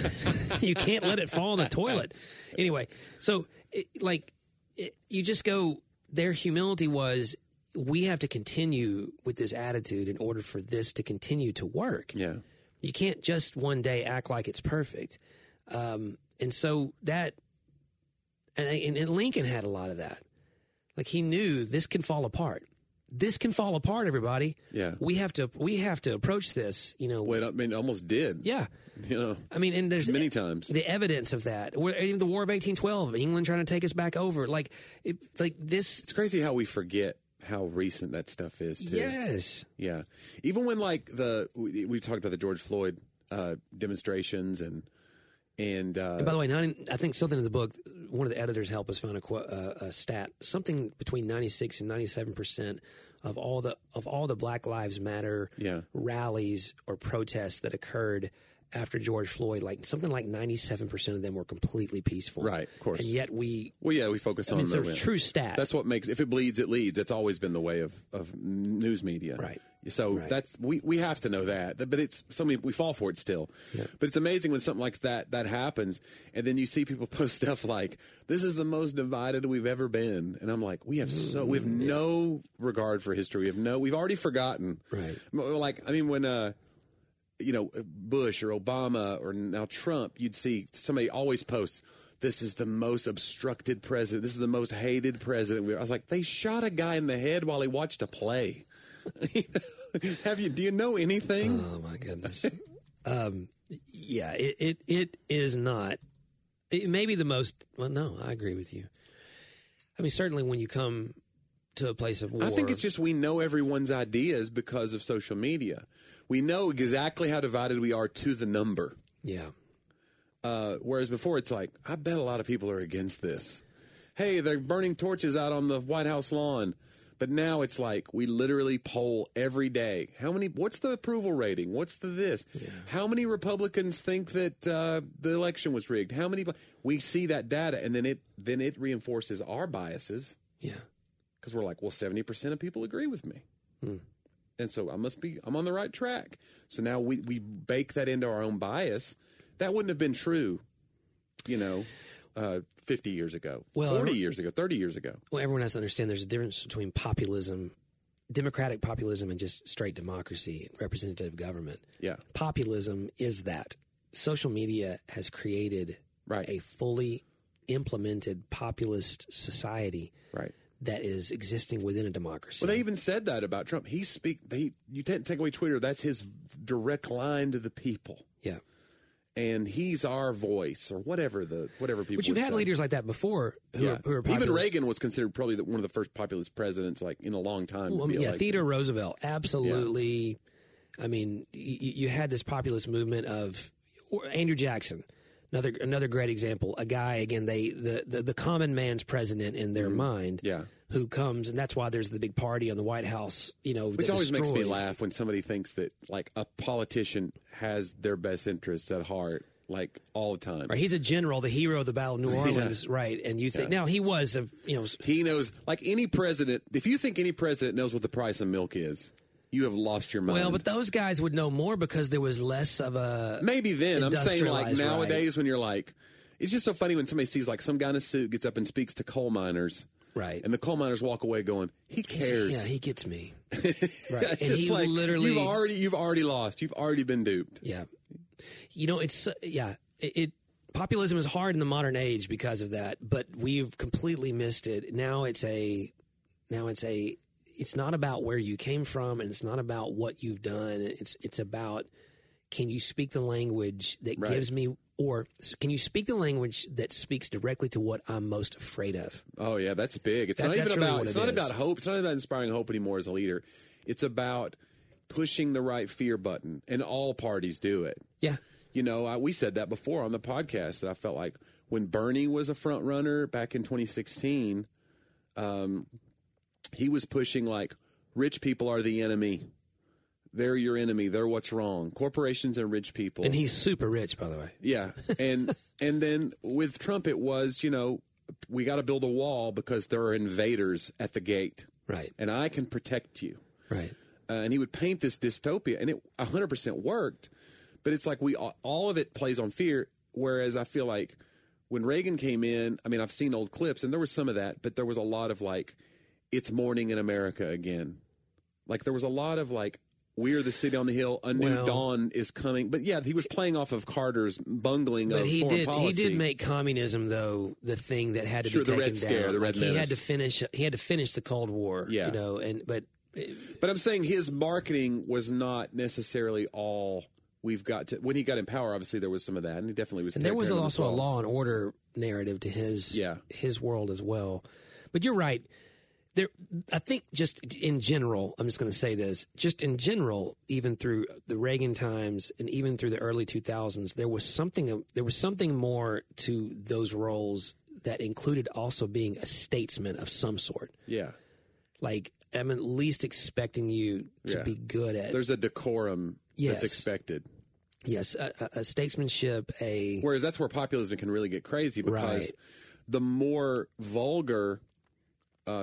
you can't let it fall in the toilet. Anyway, so you just go, their humility was, we have to continue with this attitude in order for this to continue to work. Yeah. You can't just one day act like it's perfect. And so that, and Lincoln had a lot of that. Like he knew this can fall apart. this can fall apart, everybody. Yeah. We have to approach this, you know. Wait, I mean, it almost did. Yeah. You know. I mean, and there's many times the evidence of that. Even the War of 1812, England trying to take us back over. Like this. It's crazy how we forget how recent that stuff is, too. Yes. Yeah. Even when, like, we talked about the George Floyd demonstrations and by the way, I think something in the book, one of the editors helped us find a stat, something between 96 and 97% of all the Black Lives Matter rallies or protests that occurred after George Floyd, like something like 97% of them were completely peaceful. Right, of course. And yet we focus on the true stat. That's what makes, if it bleeds, it leads. It's always been the way of news media. Right. So that's, we have to know that, but it's something we fall for it still. Yeah. But it's amazing when something like that happens. And then you see people post stuff like, this is the most divided we've ever been. And I'm like, we have no regard for history. We've already forgotten. Right. Like, I mean, when, you know, Bush or Obama or now Trump, you'd see somebody always posts, this is the most obstructed president. This is the most hated president. I was like, they shot a guy in the head while he watched a play. Do you know anything? Oh, my goodness. Yeah, it is not. It may be the most. Well, no, I agree with you. I mean, certainly when you come to a place of war. I think it's just we know everyone's ideas because of social media. We know exactly how divided we are to the number. Yeah. Whereas before it's like, I bet a lot of people are against this. Hey, they're burning torches out on the White House lawn. But now it's like we literally poll every day. How many? What's the approval rating? What's the this? Yeah. How many Republicans think that the election was rigged? How many? We see that data, and then it reinforces our biases. Yeah, because we're like, well, 70% of people agree with me, and so I'm on the right track. So now we bake that into our own bias. That wouldn't have been true, you know. 50 years ago, 40 years ago, 30 years ago. Well, everyone has to understand there's a difference between populism, democratic populism, and just straight democracy, representative government. Yeah. Populism is that. Social media has created a fully implemented populist society that is existing within a democracy. Well, they even said that about Trump. You can't take away Twitter. That's his direct line to the people. Yeah. And he's our voice, or whatever people. Which you've had leaders like that before, who are populist. Even Reagan was considered probably one of the first populist presidents, like in a long time. Well, Theodore Roosevelt, absolutely. Yeah. I mean, you had this populist movement of Andrew Jackson, another great example. A guy again, the common man's president in their mind. Yeah. Who comes, and that's why there's the big party on the White House, you know. Which always makes me laugh when somebody thinks that, like, a politician has their best interests at heart, like, all the time. Right, he's a general, the hero of the Battle of New Orleans, right, and you think, now he was, you know. He knows, like any president, if you think any president knows what the price of milk is, you have lost your mind. Well, but those guys would know more because there was less of a... Maybe then, I'm saying, like, nowadays when you're like, it's just so funny when somebody sees, like, some guy in a suit gets up and speaks to coal miners. Right. And the coal miners walk away going, he cares. Yeah, he gets me. Right. And he like, literally. You've already lost. You've already been duped. Yeah. You know, it's, populism is hard in the modern age because of that, but we've completely missed it. Now it's not about where you came from, and it's not about what you've done. It's about, can you speak the language that gives me, or can you speak the language that speaks directly to what I'm most afraid of? Oh, yeah, that's big. It's not about hope. It's not about inspiring hope anymore as a leader. It's about pushing the right fear button, and all parties do it. Yeah. You know, we said that before on the podcast, that I felt like when Bernie was a front runner back in 2016, he was pushing, like, rich people are the enemy. They're your enemy. They're what's wrong. Corporations and rich people. And he's super rich, by the way. Yeah. And then with Trump, it was, you know, we got to build a wall because there are invaders at the gate. Right. And I can protect you. Right. And he would paint this dystopia, and it 100% worked. But it's like all of it plays on fear, whereas I feel like when Reagan came in, I mean, I've seen old clips, and there was some of that, but there was a lot of, like, it's morning in America again. Like, there was a lot of, like, we're the city on the hill. A new dawn is coming. But, yeah, he was playing off of Carter's bungling of foreign policy. He did make communism, though, the thing that had to be taken down. Sure, the Red Scare, the Red Menace. He had to finish the Cold War, you know, and but But I'm saying his marketing was not necessarily all we've got to. When he got in power, obviously there was some of that, and he definitely was. And there was also a law and order narrative to his world as well. But you're right. There, I think just in general, I'm just going to say this, just in general, even through the Reagan times and even through the early 2000s, there was something more to those roles that included also being a statesman of some sort. Yeah. Like, I'm at least expecting you to be good at. There's a decorum that's expected. Yes, a statesmanship, Whereas that's where populism can really get crazy, because the more vulgar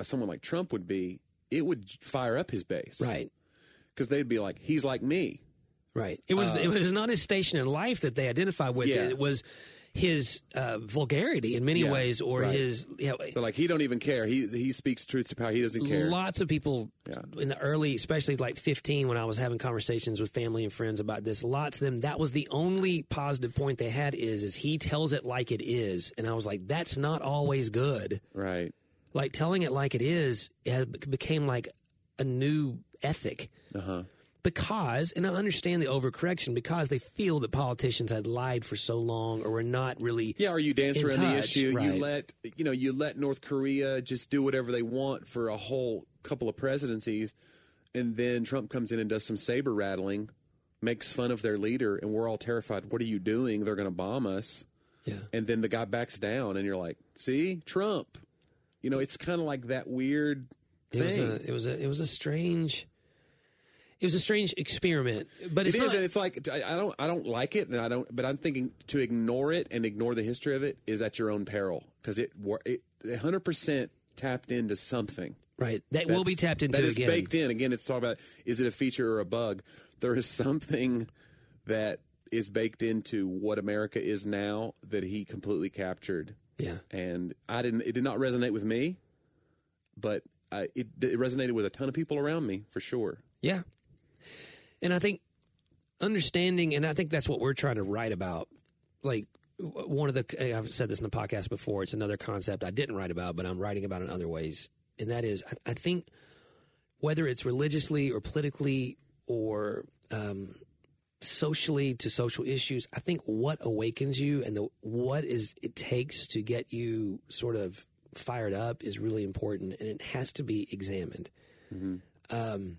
someone like Trump would be, it would fire up his base. Right. Because they'd be like, he's like me. Right. It was not his station in life that they identified with. Yeah. It was his vulgarity in many ways, or his... You know, they're like, he don't even care. He speaks truth to power. He doesn't care. Lots of people in the early, especially like 15, when I was having conversations with family and friends about this, lots of them, that was the only positive point they had is he tells it like it is. And I was like, that's not always good. Right. Like, telling it like it is, it became like a new ethic. Uh-huh. Because, and I understand the overcorrection, because they feel that politicians had lied for so long, or were not really. Yeah, or you dance around the issue. Right. You let North Korea just do whatever they want for a whole couple of presidencies, and then Trump comes in and does some saber rattling, makes fun of their leader, and we're all terrified. What are you doing? They're going to bomb us. Yeah. And then the guy backs down, and you're like, see, Trump. You know, it's kind of like that weird thing. It was a strange experiment, but it is. And it's like I don't like it, and I don't. But I'm thinking to ignore it and ignore the history of it is at your own peril, because it 100% tapped into something. Right, that will be tapped into again. That is baked in. Again, it's talking about, is it a feature or a bug? There is something that is baked into what America is now that he completely captured. Yeah, and it did not resonate with me, but it resonated with a ton of people around me, for sure. Yeah. And I think understanding, and I think that's what we're trying to write about. Like, I've said this in the podcast before, it's another concept I didn't write about, but I'm writing about in other ways. And that is, I think whether it's religiously or politically or socially to social issues, I think what awakens you and what it takes to get you sort of fired up is really important, and it has to be examined. Mm-hmm.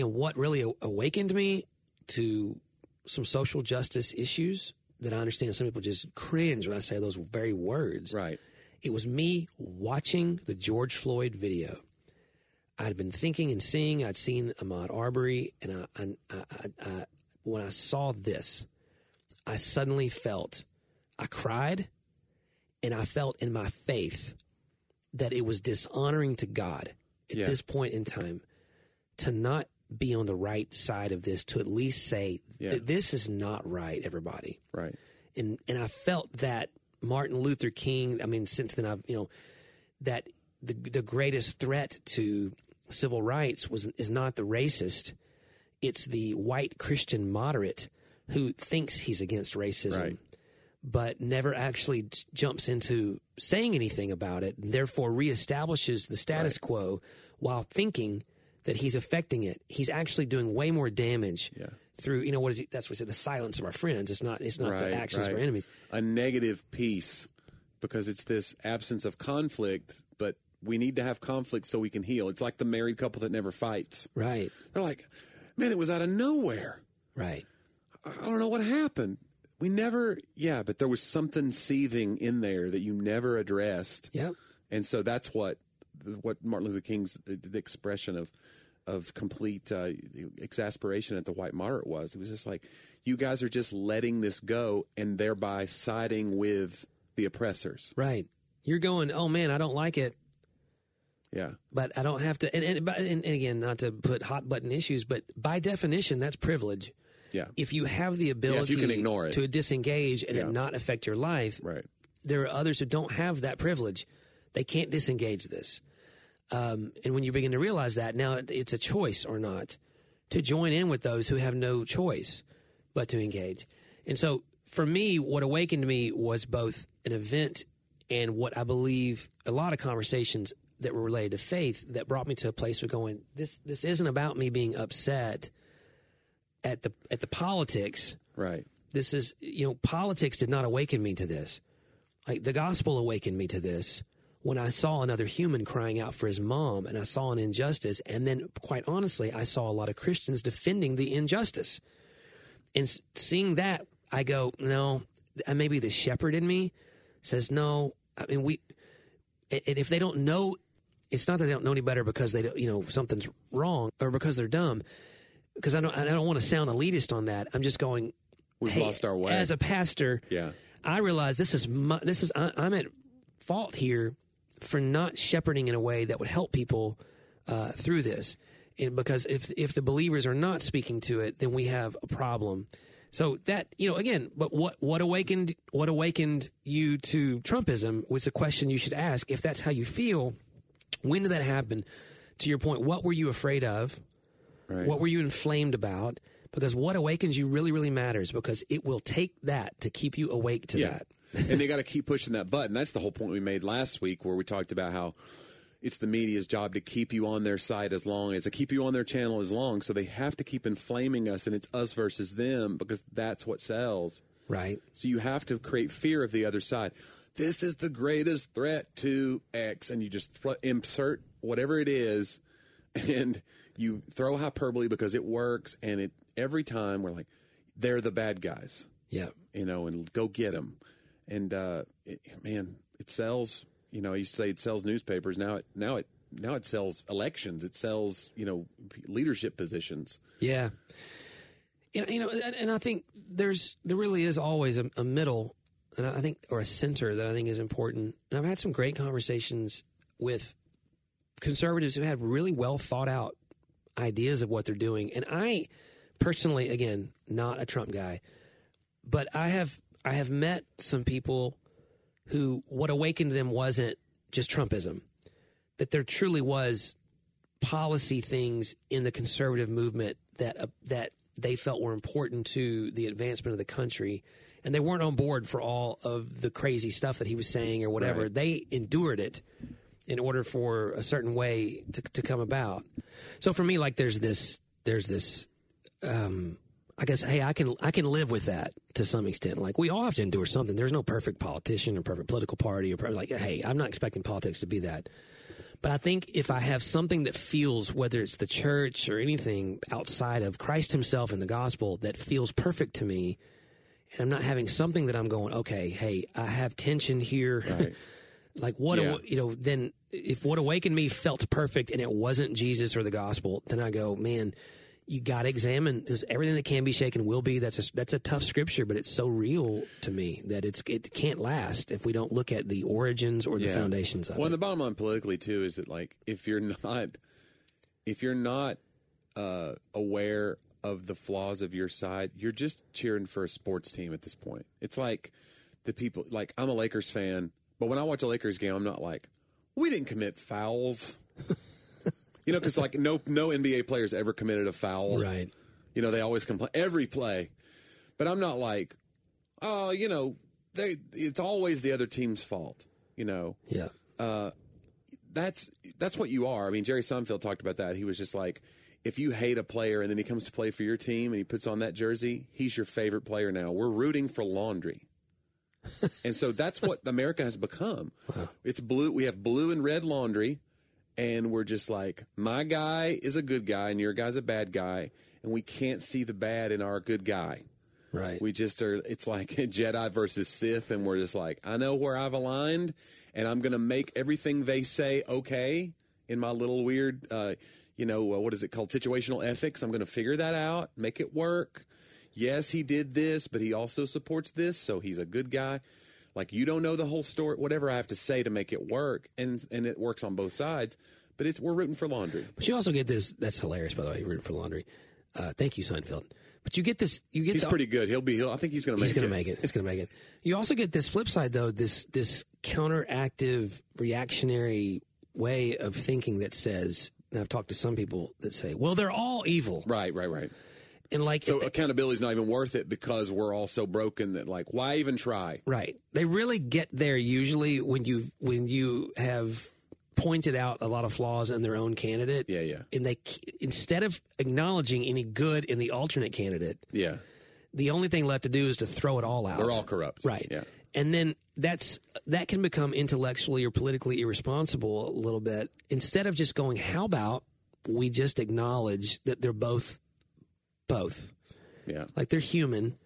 What really awakened me to some social justice issues that I understand some people just cringe when I say those very words. Right. It was me watching the George Floyd video. I'd been thinking and seeing. I'd seen Ahmaud Arbery, and I when I saw this, I suddenly felt, I cried, and I felt in my faith that it was dishonoring to God at this point in time to not be on the right side of this, to at least say that this is not right, everybody. Right. And I felt that Martin Luther King, I mean, since then I've, that the greatest threat to civil rights is not the racist, it's the white Christian moderate who thinks he's against racism, but never actually jumps into saying anything about it, and therefore reestablishes the status quo while thinking that he's affecting it. He's actually doing way more damage through, that's what he said, the silence of our friends. It's not the actions of our enemies. A negative piece, because it's this absence of conflict, but we need to have conflict so we can heal. It's like the married couple that never fights. Right. They're like, man, it was out of nowhere. Right. I don't know what happened. We never, but there was something seething in there that you never addressed. Yep. And so that's what Martin Luther King's the expression of complete exasperation at the white moderate was. It was just like, you guys are just letting this go and thereby siding with the oppressors. Right. You're going, oh man, I don't like it. Yeah. But I don't have to, and again, not to put hot button issues, but by definition, that's privilege. Yeah. If you have the ability you can ignore it, to disengage and it not affect your life, there are others who don't have that privilege. They can't disengage this. And when you begin to realize that, now it's a choice or not to join in with those who have no choice but to engage. And so for me, what awakened me was both an event and what I believe a lot of conversations that were related to faith that brought me to a place of going, this isn't about me being upset at the politics. Right. This is, politics did not awaken me to this. Like, the gospel awakened me to this when I saw another human crying out for his mom, and I saw an injustice. And then, quite honestly, I saw a lot of Christians defending the injustice. And seeing that, I go, no, maybe the shepherd in me says, no, I mean, and if they don't know, it's not that they don't know any better because they don't, something's wrong or because they're dumb. Because I don't want to sound elitist on that. I'm just going, we've lost our way. As a pastor, yeah, I realize I'm at fault here for not shepherding in a way that would help people through this. And because if the believers are not speaking to it, then we have a problem. So that, again, but what awakened you to Trumpism was the question you should ask. If that's how you feel, when did that happen? To your point, what were you afraid of? Right. What were you inflamed about? Because what awakens you really, really matters, because it will take that to keep you awake to that. And they got to keep pushing that button. That's the whole point we made last week, where we talked about how it's the media's job to keep you on their side as long as, to keep you on their channel as long. So they have to keep inflaming us, and it's us versus them, because that's what sells. Right. So you have to create fear of the other side. This is the greatest threat to X, and you just insert whatever it is, and you throw hyperbole because it works, and it. Every time we're like, they're the bad guys. Yeah. And go get them. And, it sells, you say it sells newspapers. Now it sells elections. It sells, leadership positions. Yeah. And I think there really is always a middle, and I think, or a center that I think is important. And I've had some great conversations with conservatives who have really well thought out ideas of what they're doing. And I, personally, again, not a Trump guy, but I have met some people who what awakened them wasn't just Trumpism, that there truly was policy things in the conservative movement that they felt were important to the advancement of the country, and they weren't on board for all of the crazy stuff that he was saying or whatever. Right. They endured it in order for a certain way to come about. So for me, like, there's this. I guess, hey, I can live with that to some extent. Like, we all have to endure something. There's no perfect politician or perfect political party or hey, I'm not expecting politics to be that. But I think if I have something that feels, whether it's the church or anything outside of Christ himself and the gospel, that feels perfect to me, and I'm not having something that I'm going, okay, hey, I have tension here. Right. Like, what, yeah. Then if what awakened me felt perfect and it wasn't Jesus or the gospel, then I go, man, you got to examine, because everything that can be shaken will be. That's a tough scripture, but it's so real to me that it can't last if we don't look at the origins or the foundations of it. Well, and the bottom line politically too is that, like, if you're not aware of the flaws of your side, you're just cheering for a sports team at this point. It's like the people, like, I'm a Lakers fan, but when I watch a Lakers game, I'm not like, we didn't commit fouls. Because, like, no NBA player's ever committed a foul. Right. They always complain every play. But I'm not like, oh, it's always the other team's fault, Yeah. That's what you are. I mean, Jerry Seinfeld talked about that. He was just like, if you hate a player and then he comes to play for your team and he puts on that jersey, he's your favorite player now. We're rooting for laundry. And so that's what America has become. Wow. It's blue. We have blue and red laundry. And we're just like, my guy is a good guy and your guy's a bad guy. And we can't see the bad in our good guy. Right. We just are, it's like Jedi versus Sith. And we're just like, I know where I've aligned, and I'm going to make everything they say okay in my little weird, what is it called? Situational ethics. I'm going to figure that out, make it work. Yes, he did this, but he also supports this. So he's a good guy. Like, you don't know the whole story, whatever I have to say to make it work, and it works on both sides, but we're rooting for laundry. But you also get this, that's hilarious, by the way, rooting for laundry. Thank you, Seinfeld. But you get this, he's pretty good. I think he's going to make it. He's going to make it. You also get this flip side, though, this counteractive, reactionary way of thinking that says, and I've talked to some people that say, well, they're all evil. Right. And like, so accountability is not even worth it because we're all so broken that, like, why even try? Right. They really get there usually when you have pointed out a lot of flaws in their own candidate. Yeah, yeah. And they, instead of acknowledging any good in the alternate candidate, yeah, the only thing left to do is to throw it all out. They're all corrupt. Right. Yeah. And then that can become intellectually or politically irresponsible a little bit. Instead of just going, how about we just acknowledge that they're both. Yeah. Like they're human.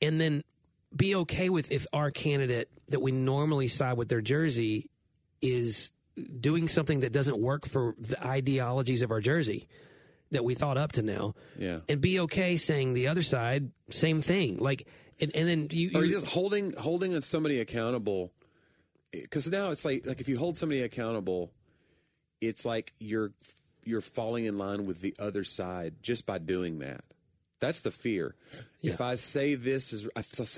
And then be okay with if our candidate that we normally side with their jersey is doing something that doesn't work for the ideologies of our jersey that we thought up to now. Yeah. And be okay saying the other side, same thing. Like, and then you're just holding somebody accountable. Because now it's like if you hold somebody accountable, it's like you're falling in line with the other side just by doing that. That's the fear. Yeah. If I say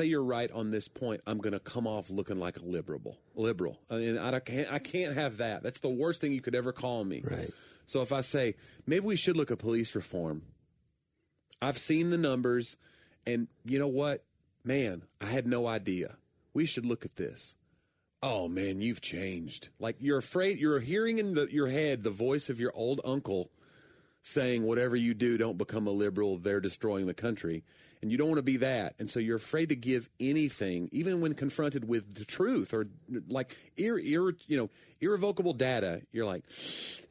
you're right on this point, I'm going to come off looking like a liberal. I mean, I can't have that. That's the worst thing you could ever call me. Right. So if I say, maybe we should look at police reform. I've seen the numbers, and you know what? Man, I had no idea. We should look at this. Oh, man, you've changed. Like you're afraid. You're hearing in your head the voice of your old uncle saying, whatever you do, don't become a liberal. They're destroying the country. And you don't want to be that. And so you're afraid to give anything, even when confronted with the truth or like irrevocable data. You're like,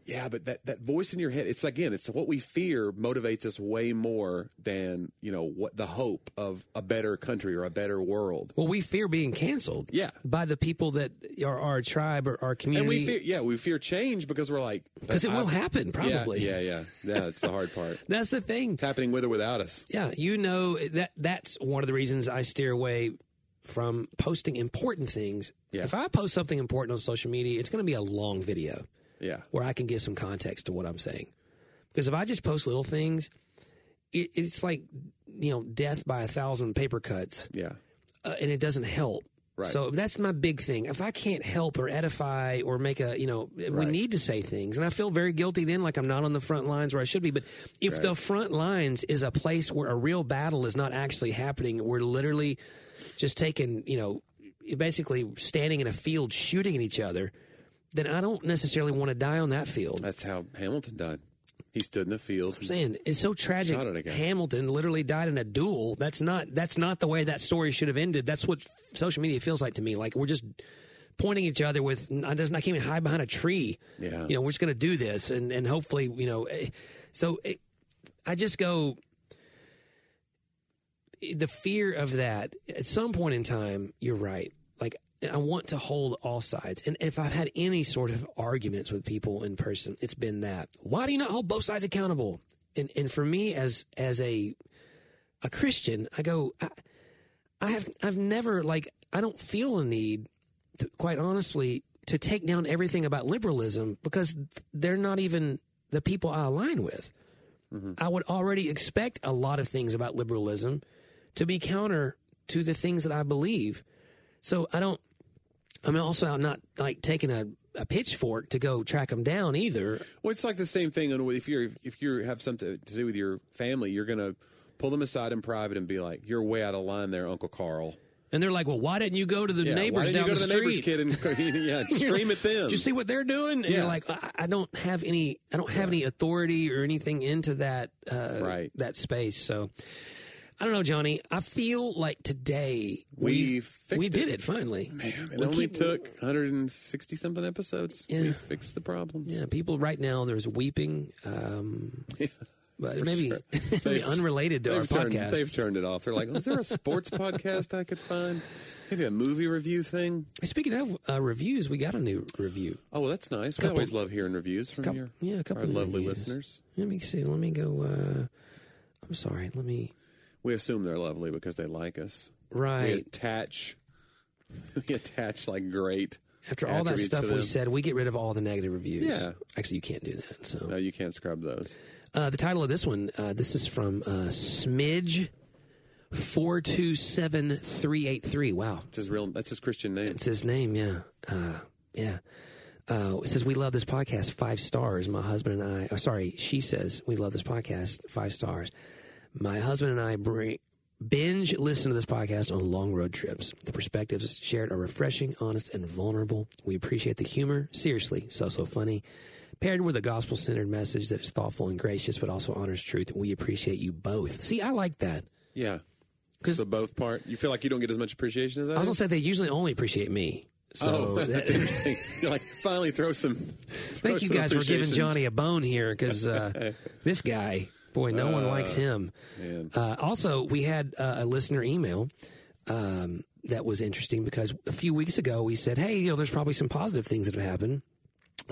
yeah, but that voice in your head, it's what we fear motivates us way more than, what the hope of a better country or a better world. Well, we fear being canceled. Yeah. By the people that are our tribe or our community. And we fear change because we're like. Because it will happen, probably. Yeah, that's the hard part. That's the thing. It's happening with or without us. Yeah, that's one of the reasons I steer away from posting important things. Yeah. If I post something important on social media, it's going to be a long video. Yeah, where I can give some context to what I'm saying. Because if I just post little things, it's like, death by 1,000 paper cuts. Yeah. And it doesn't help. Right. So that's my big thing. If I can't help or edify or make a, we need to say things. And I feel very guilty then, like I'm not on the front lines where I should be. But if the front lines is a place where a real battle is not actually happening, we're literally just taking, basically standing in a field shooting at each other, then I don't necessarily want to die on that field. That's how Hamilton died. He stood in the field. I'm saying it's so tragic. Hamilton literally died in a duel. That's not the way that story should have ended. That's what social media feels like to me. Like we're just pointing at each other with. I can't even hide behind a tree. Yeah. We're just going to do this, and hopefully, So I just go. The fear of that. At some point in time, you're right. Like. I want to hold all sides. And if I've had any sort of arguments with people in person, it's been that. Why do you not hold both sides accountable? And for me, as a Christian, I go, I've never, I don't feel a need, quite honestly, to take down everything about liberalism because they're not even the people I align with. Mm-hmm. I would already expect a lot of things about liberalism to be counter to the things that I believe. So I'm also not like taking a pitchfork to go track them down either. Well, it's like the same thing. If you have something to do with your family, you're going to pull them aside in private and be like, "You're way out of line there, Uncle Carl." And they're like, "Well, why didn't you go to the neighbors down the street? Why didn't you go to the neighbors, kid, and scream at them? Do you see what they're doing?" And you're like, "I don't have any authority or anything into that that space." So. I don't know, Johnny. I feel like today we did it finally. Man, it only took 160 something episodes. Yeah. We fixed the problem. Yeah, people right now there's weeping. But maybe unrelated to our podcast. They've turned it off. They're like, is there a sports podcast I could find? Maybe a movie review thing. Speaking of reviews, we got a new review. Oh, well, that's nice. We always love hearing reviews from our lovely listeners. Let me see. Let me go. I'm sorry. Let me. We assume they're lovely because they like us. Right. We attach like great. After all that stuff we said, we get rid of all the negative reviews. Yeah. Actually, you can't do that. So. No, you can't scrub those. The title of this one, this is from Smidge 427383. Wow. That's his Christian name. It's his name, yeah. It says, we love this podcast, 5 stars. My husband and I, she says, we love this podcast, 5 stars. My husband and I Binge listen to this podcast on long road trips. The perspectives shared are refreshing, honest, and vulnerable. We appreciate the humor. Seriously, so funny. Paired with a gospel-centered message that is thoughtful and gracious, but also honors truth. We appreciate you both. See, I like that. Yeah. Because the both part, you feel like you don't get as much appreciation as I do? I was going to say, they usually only appreciate me. So that's interesting. You're like, finally throw some Thank you guys for giving Johnny a bone here, because this guy... Boy, no one likes him. Also, we had a listener email that was interesting because a few weeks ago we said, hey, there's probably some positive things that have happened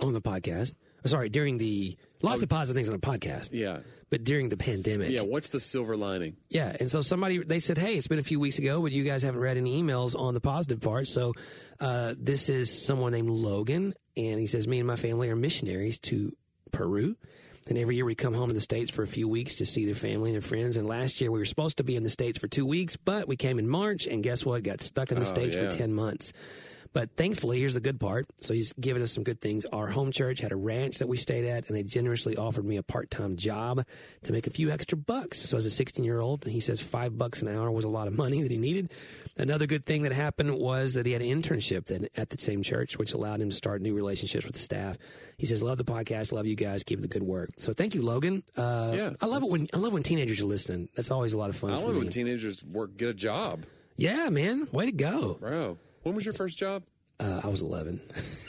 on the podcast. Sorry, during the – lots of positive things on the podcast. Yeah. But during the pandemic. Yeah, what's the silver lining? Yeah, and so somebody – they said, hey, it's been a few weeks ago, but you guys haven't read any emails on the positive part. So this is someone named Logan, and he says, me and my family are missionaries to Peru. And every year we come home to the States for a few weeks to see their family and their friends. And last year we were supposed to be in the States for 2 weeks, but we came in March, and guess what? Got stuck in the States for 10 months. But thankfully, here's the good part. So he's given us some good things. Our home church had a ranch that we stayed at, and they generously offered me a part-time job to make a few extra bucks. So as a 16-year-old, he says $5 an hour was a lot of money that he needed. Another good thing that happened was that he had an internship then at the same church, which allowed him to start new relationships with the staff. He says, love the podcast, love you guys, keep the good work. So thank you, Logan. I love when teenagers are listening. That's always a lot of fun. I love when teenagers get a job. Yeah, man. Way to go. Bro. When was your first job? I was 11.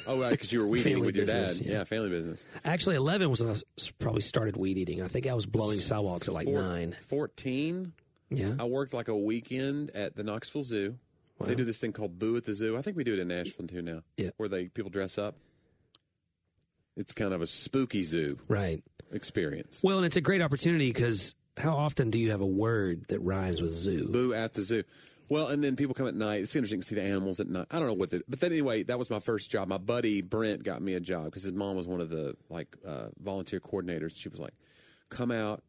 Oh, right, because you were weed eating with your dad. Yeah. Family business. Actually, 11 was when I probably started weed eating. I think I was blowing sidewalks at like 9. 14? Yeah. I worked like a weekend at the Knoxville Zoo. Wow. They do this thing called Boo at the Zoo. I think we do it in Nashville, too, now. Yeah. Where people dress up. It's kind of a spooky zoo. Right. Experience. Well, and it's a great opportunity because how often do you have a word that rhymes with zoo? Boo at the Zoo. Well, and then people come at night. It's interesting to see the animals at night. I don't know what the... But then anyway, that was my first job. My buddy Brent got me a job because his mom was one of the volunteer coordinators. She was like, come out.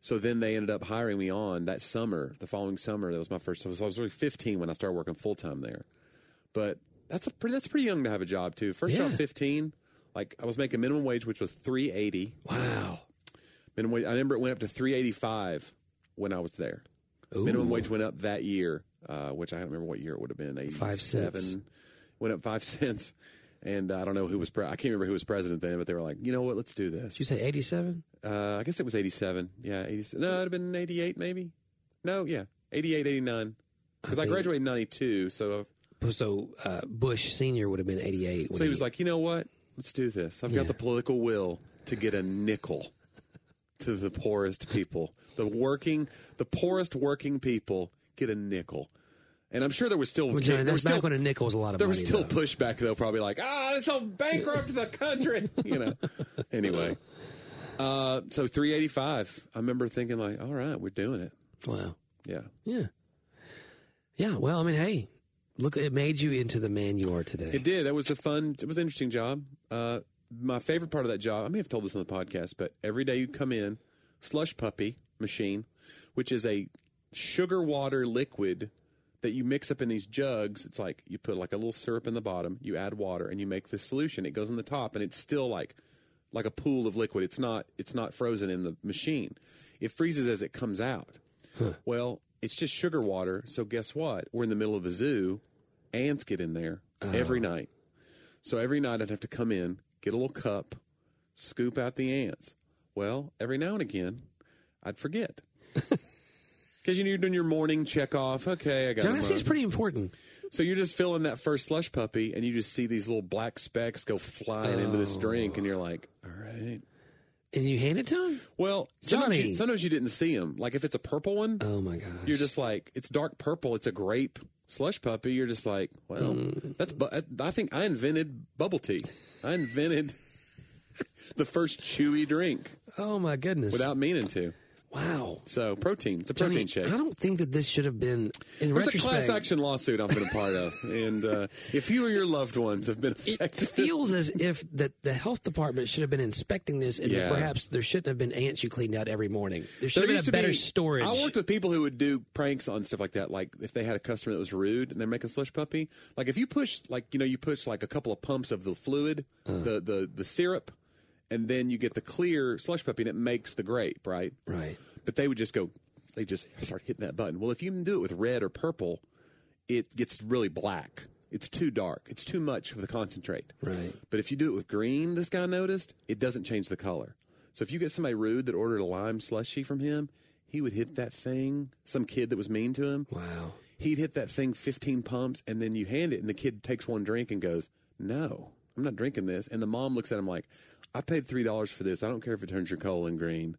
So then they ended up hiring me on that summer, the following summer. That was my first... So I was really 15 when I started working full-time there. But that's pretty young to have a job, too. First job, 15. Like, I was making minimum wage, which was $3.80. Wow. Minimum wage, I remember it went up to $3.85 when I was there. Ooh. Minimum wage went up that year. Which I don't remember what year it would have been, 87. 5 cents. Went up 5 cents. And I don't know who was I can't remember who was president then, but they were like, you know what, let's do this. Did you say 87? I guess it was 87. Yeah, 87. No, it would have been 88 maybe. No, yeah, 88, 89. Because I graduated in 92, so. So Bush Sr. would have been 88. So he was like, you know what, let's do this. I've got the political will to get a nickel to the poorest people. The poorest working people. Get a nickel. And I'm sure there was still... John, that's back when a nickel was a lot of money. There was still pushback, though, probably like, this will bankrupt the country, you know. Anyway. So $3.85. I remember thinking like, all right, we're doing it. Wow. Yeah. Yeah. Yeah, well, I mean, hey, look, it made you into the man you are today. It did. It was an interesting job. My favorite part of that job, I may have told this on the podcast, but every day you'd come in, slush puppy machine, which is a... sugar water liquid that you mix up in these jugs. It's like you put like a little syrup in the bottom, you add water, and you make this solution. It goes in the top, and it's still like a pool of liquid. It's not frozen in the machine. It freezes as it comes out. Huh. Well, it's just sugar water, so guess what? We're in the middle of a zoo. Ants get in there every night. So every night I'd have to come in, get a little cup, scoop out the ants. Well, every now and again, I'd forget. Because you're doing your morning checkoff. Okay, I got it. Genesis is pretty important. So you're just filling that first slush puppy, and you just see these little black specks go flying into this drink, and you're like, all right. And you hand it to him? Well, sometimes you didn't see him. Like, if it's a purple one, oh my gosh. You're just like, it's dark purple. It's a grape slush puppy. You're just like, well, I think I invented bubble tea. I invented the first chewy drink. Oh, my goodness. Without meaning to. Wow. So, protein. It's a protein shake. I don't think that this should have been, there's a class action lawsuit I've been a part of. And if you or your loved ones have been affected. It feels as if that the health department should have been inspecting this, and that perhaps there shouldn't have been ants you cleaned out every morning. There should have been better storage. I worked with people who would do pranks on stuff like that. Like, if they had a customer that was rude, and they're making slush puppy. Like, if you push, like a couple of pumps of the fluid, the syrup. And then you get the clear slush puppy, and it makes the grape, right? Right. But they would just go they just start hitting that button. Well, if you do it with red or purple, it gets really black. It's too dark. It's too much of the concentrate. Right. But if you do it with green, this guy noticed, it doesn't change the color. So if you get somebody rude that ordered a lime slushie from him, he would hit that thing, some kid that was mean to him. Wow. He'd hit that thing 15 pumps, and then you hand it, and the kid takes one drink and goes, no, I'm not drinking this. And the mom looks at him like, I paid $3 for this. I don't care if it turns your colon green.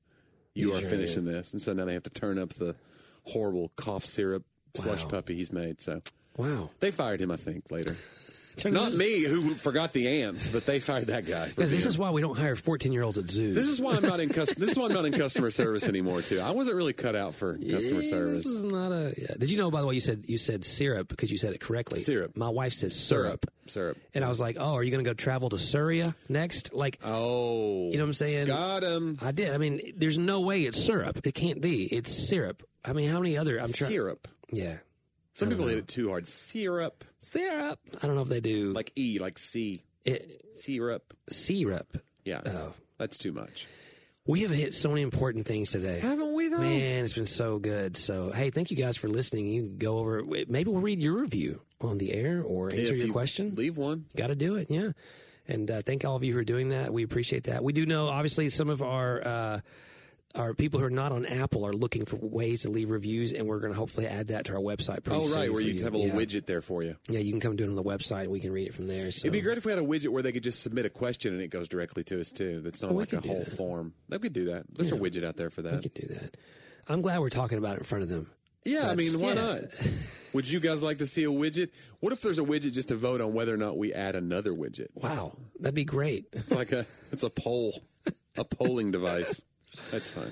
You are finishing this. And so now they have to turn up the horrible cough syrup slush puppy he's made. So wow. They fired him, I think, later. Not me, who forgot the ants, but they fired that guy. Because this is why we don't hire 14-year-olds at zoos. This is why I'm not in customer service anymore, too. I wasn't really cut out for customer service. This is not a. Yeah. Did you know, by the way, you said syrup because you said it correctly. Syrup. My wife says syrup. Syrup. And I was like, oh, are you going to go travel to Syria next? Like, oh, you know what I'm saying? Got him. I did. I mean, there's no way it's syrup. It can't be. It's syrup. I mean, how many other? I'm trying. Syrup. Yeah. Some people hit it too hard. Syrup. Syrup. I don't know if they do. Like E, like C. Syrup. Syrup. Yeah. Oh. That's too much. We have hit so many important things today. Haven't we, though? Man, it's been so good. So, hey, thank you guys for listening. You can go over. Maybe we'll read your review on the air or answer your question. Leave one. Got to do it, yeah. And thank all of you for doing that. We appreciate that. We do know, obviously, some of our people who are not on Apple are looking for ways to leave reviews, and we're going to hopefully add that to our website pretty soon. Oh, right, where you have a little widget there for you. Yeah, you can come do it on the website, and we can read it from there. So. It'd be great if we had a widget where they could just submit a question, and it goes directly to us, too. That's not like a whole form. They could do that. There's a widget out there for that. We could do that. I'm glad we're talking about it in front of them. Yeah, I mean, why not? Would you guys like to see a widget? What if there's a widget just to vote on whether or not we add another widget? Wow, that'd be great. It's like it's a poll, a polling device. That's fine.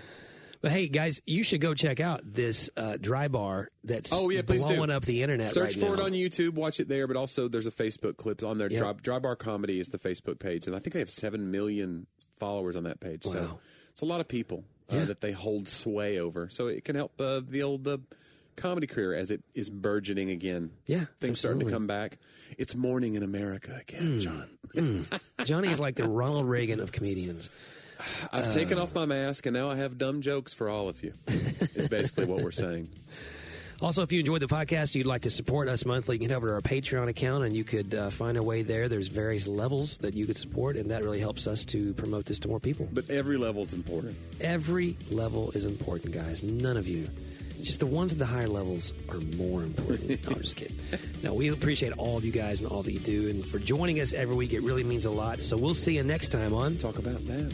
But, hey, guys, you should go check out this dry bar that's blowing up the internet right now. Search for it on YouTube. Watch it there. But also there's a Facebook clip on there. Yep. Drybar Comedy is the Facebook page. And I think they have 7 million followers on that page. Wow. So it's a lot of people that they hold sway over. So it can help the old comedy career as it is burgeoning again. Yeah, things starting to come back. It's morning in America again, John. Johnny is like the Ronald Reagan of comedians. I've taken off my mask, and now I have dumb jokes for all of you, is basically what we're saying. Also, if you enjoyed the podcast, you'd like to support us monthly, you can head over to our Patreon account, and you could find a way there. There's various levels that you could support, and that really helps us to promote this to more people. But every level is important. Every level is important, guys. None of you. Just the ones at the higher levels are more important. No, I'm just kidding. No, we appreciate all of you guys and all that you do, and for joining us every week, it really means a lot. So we'll see you next time on Talk About That.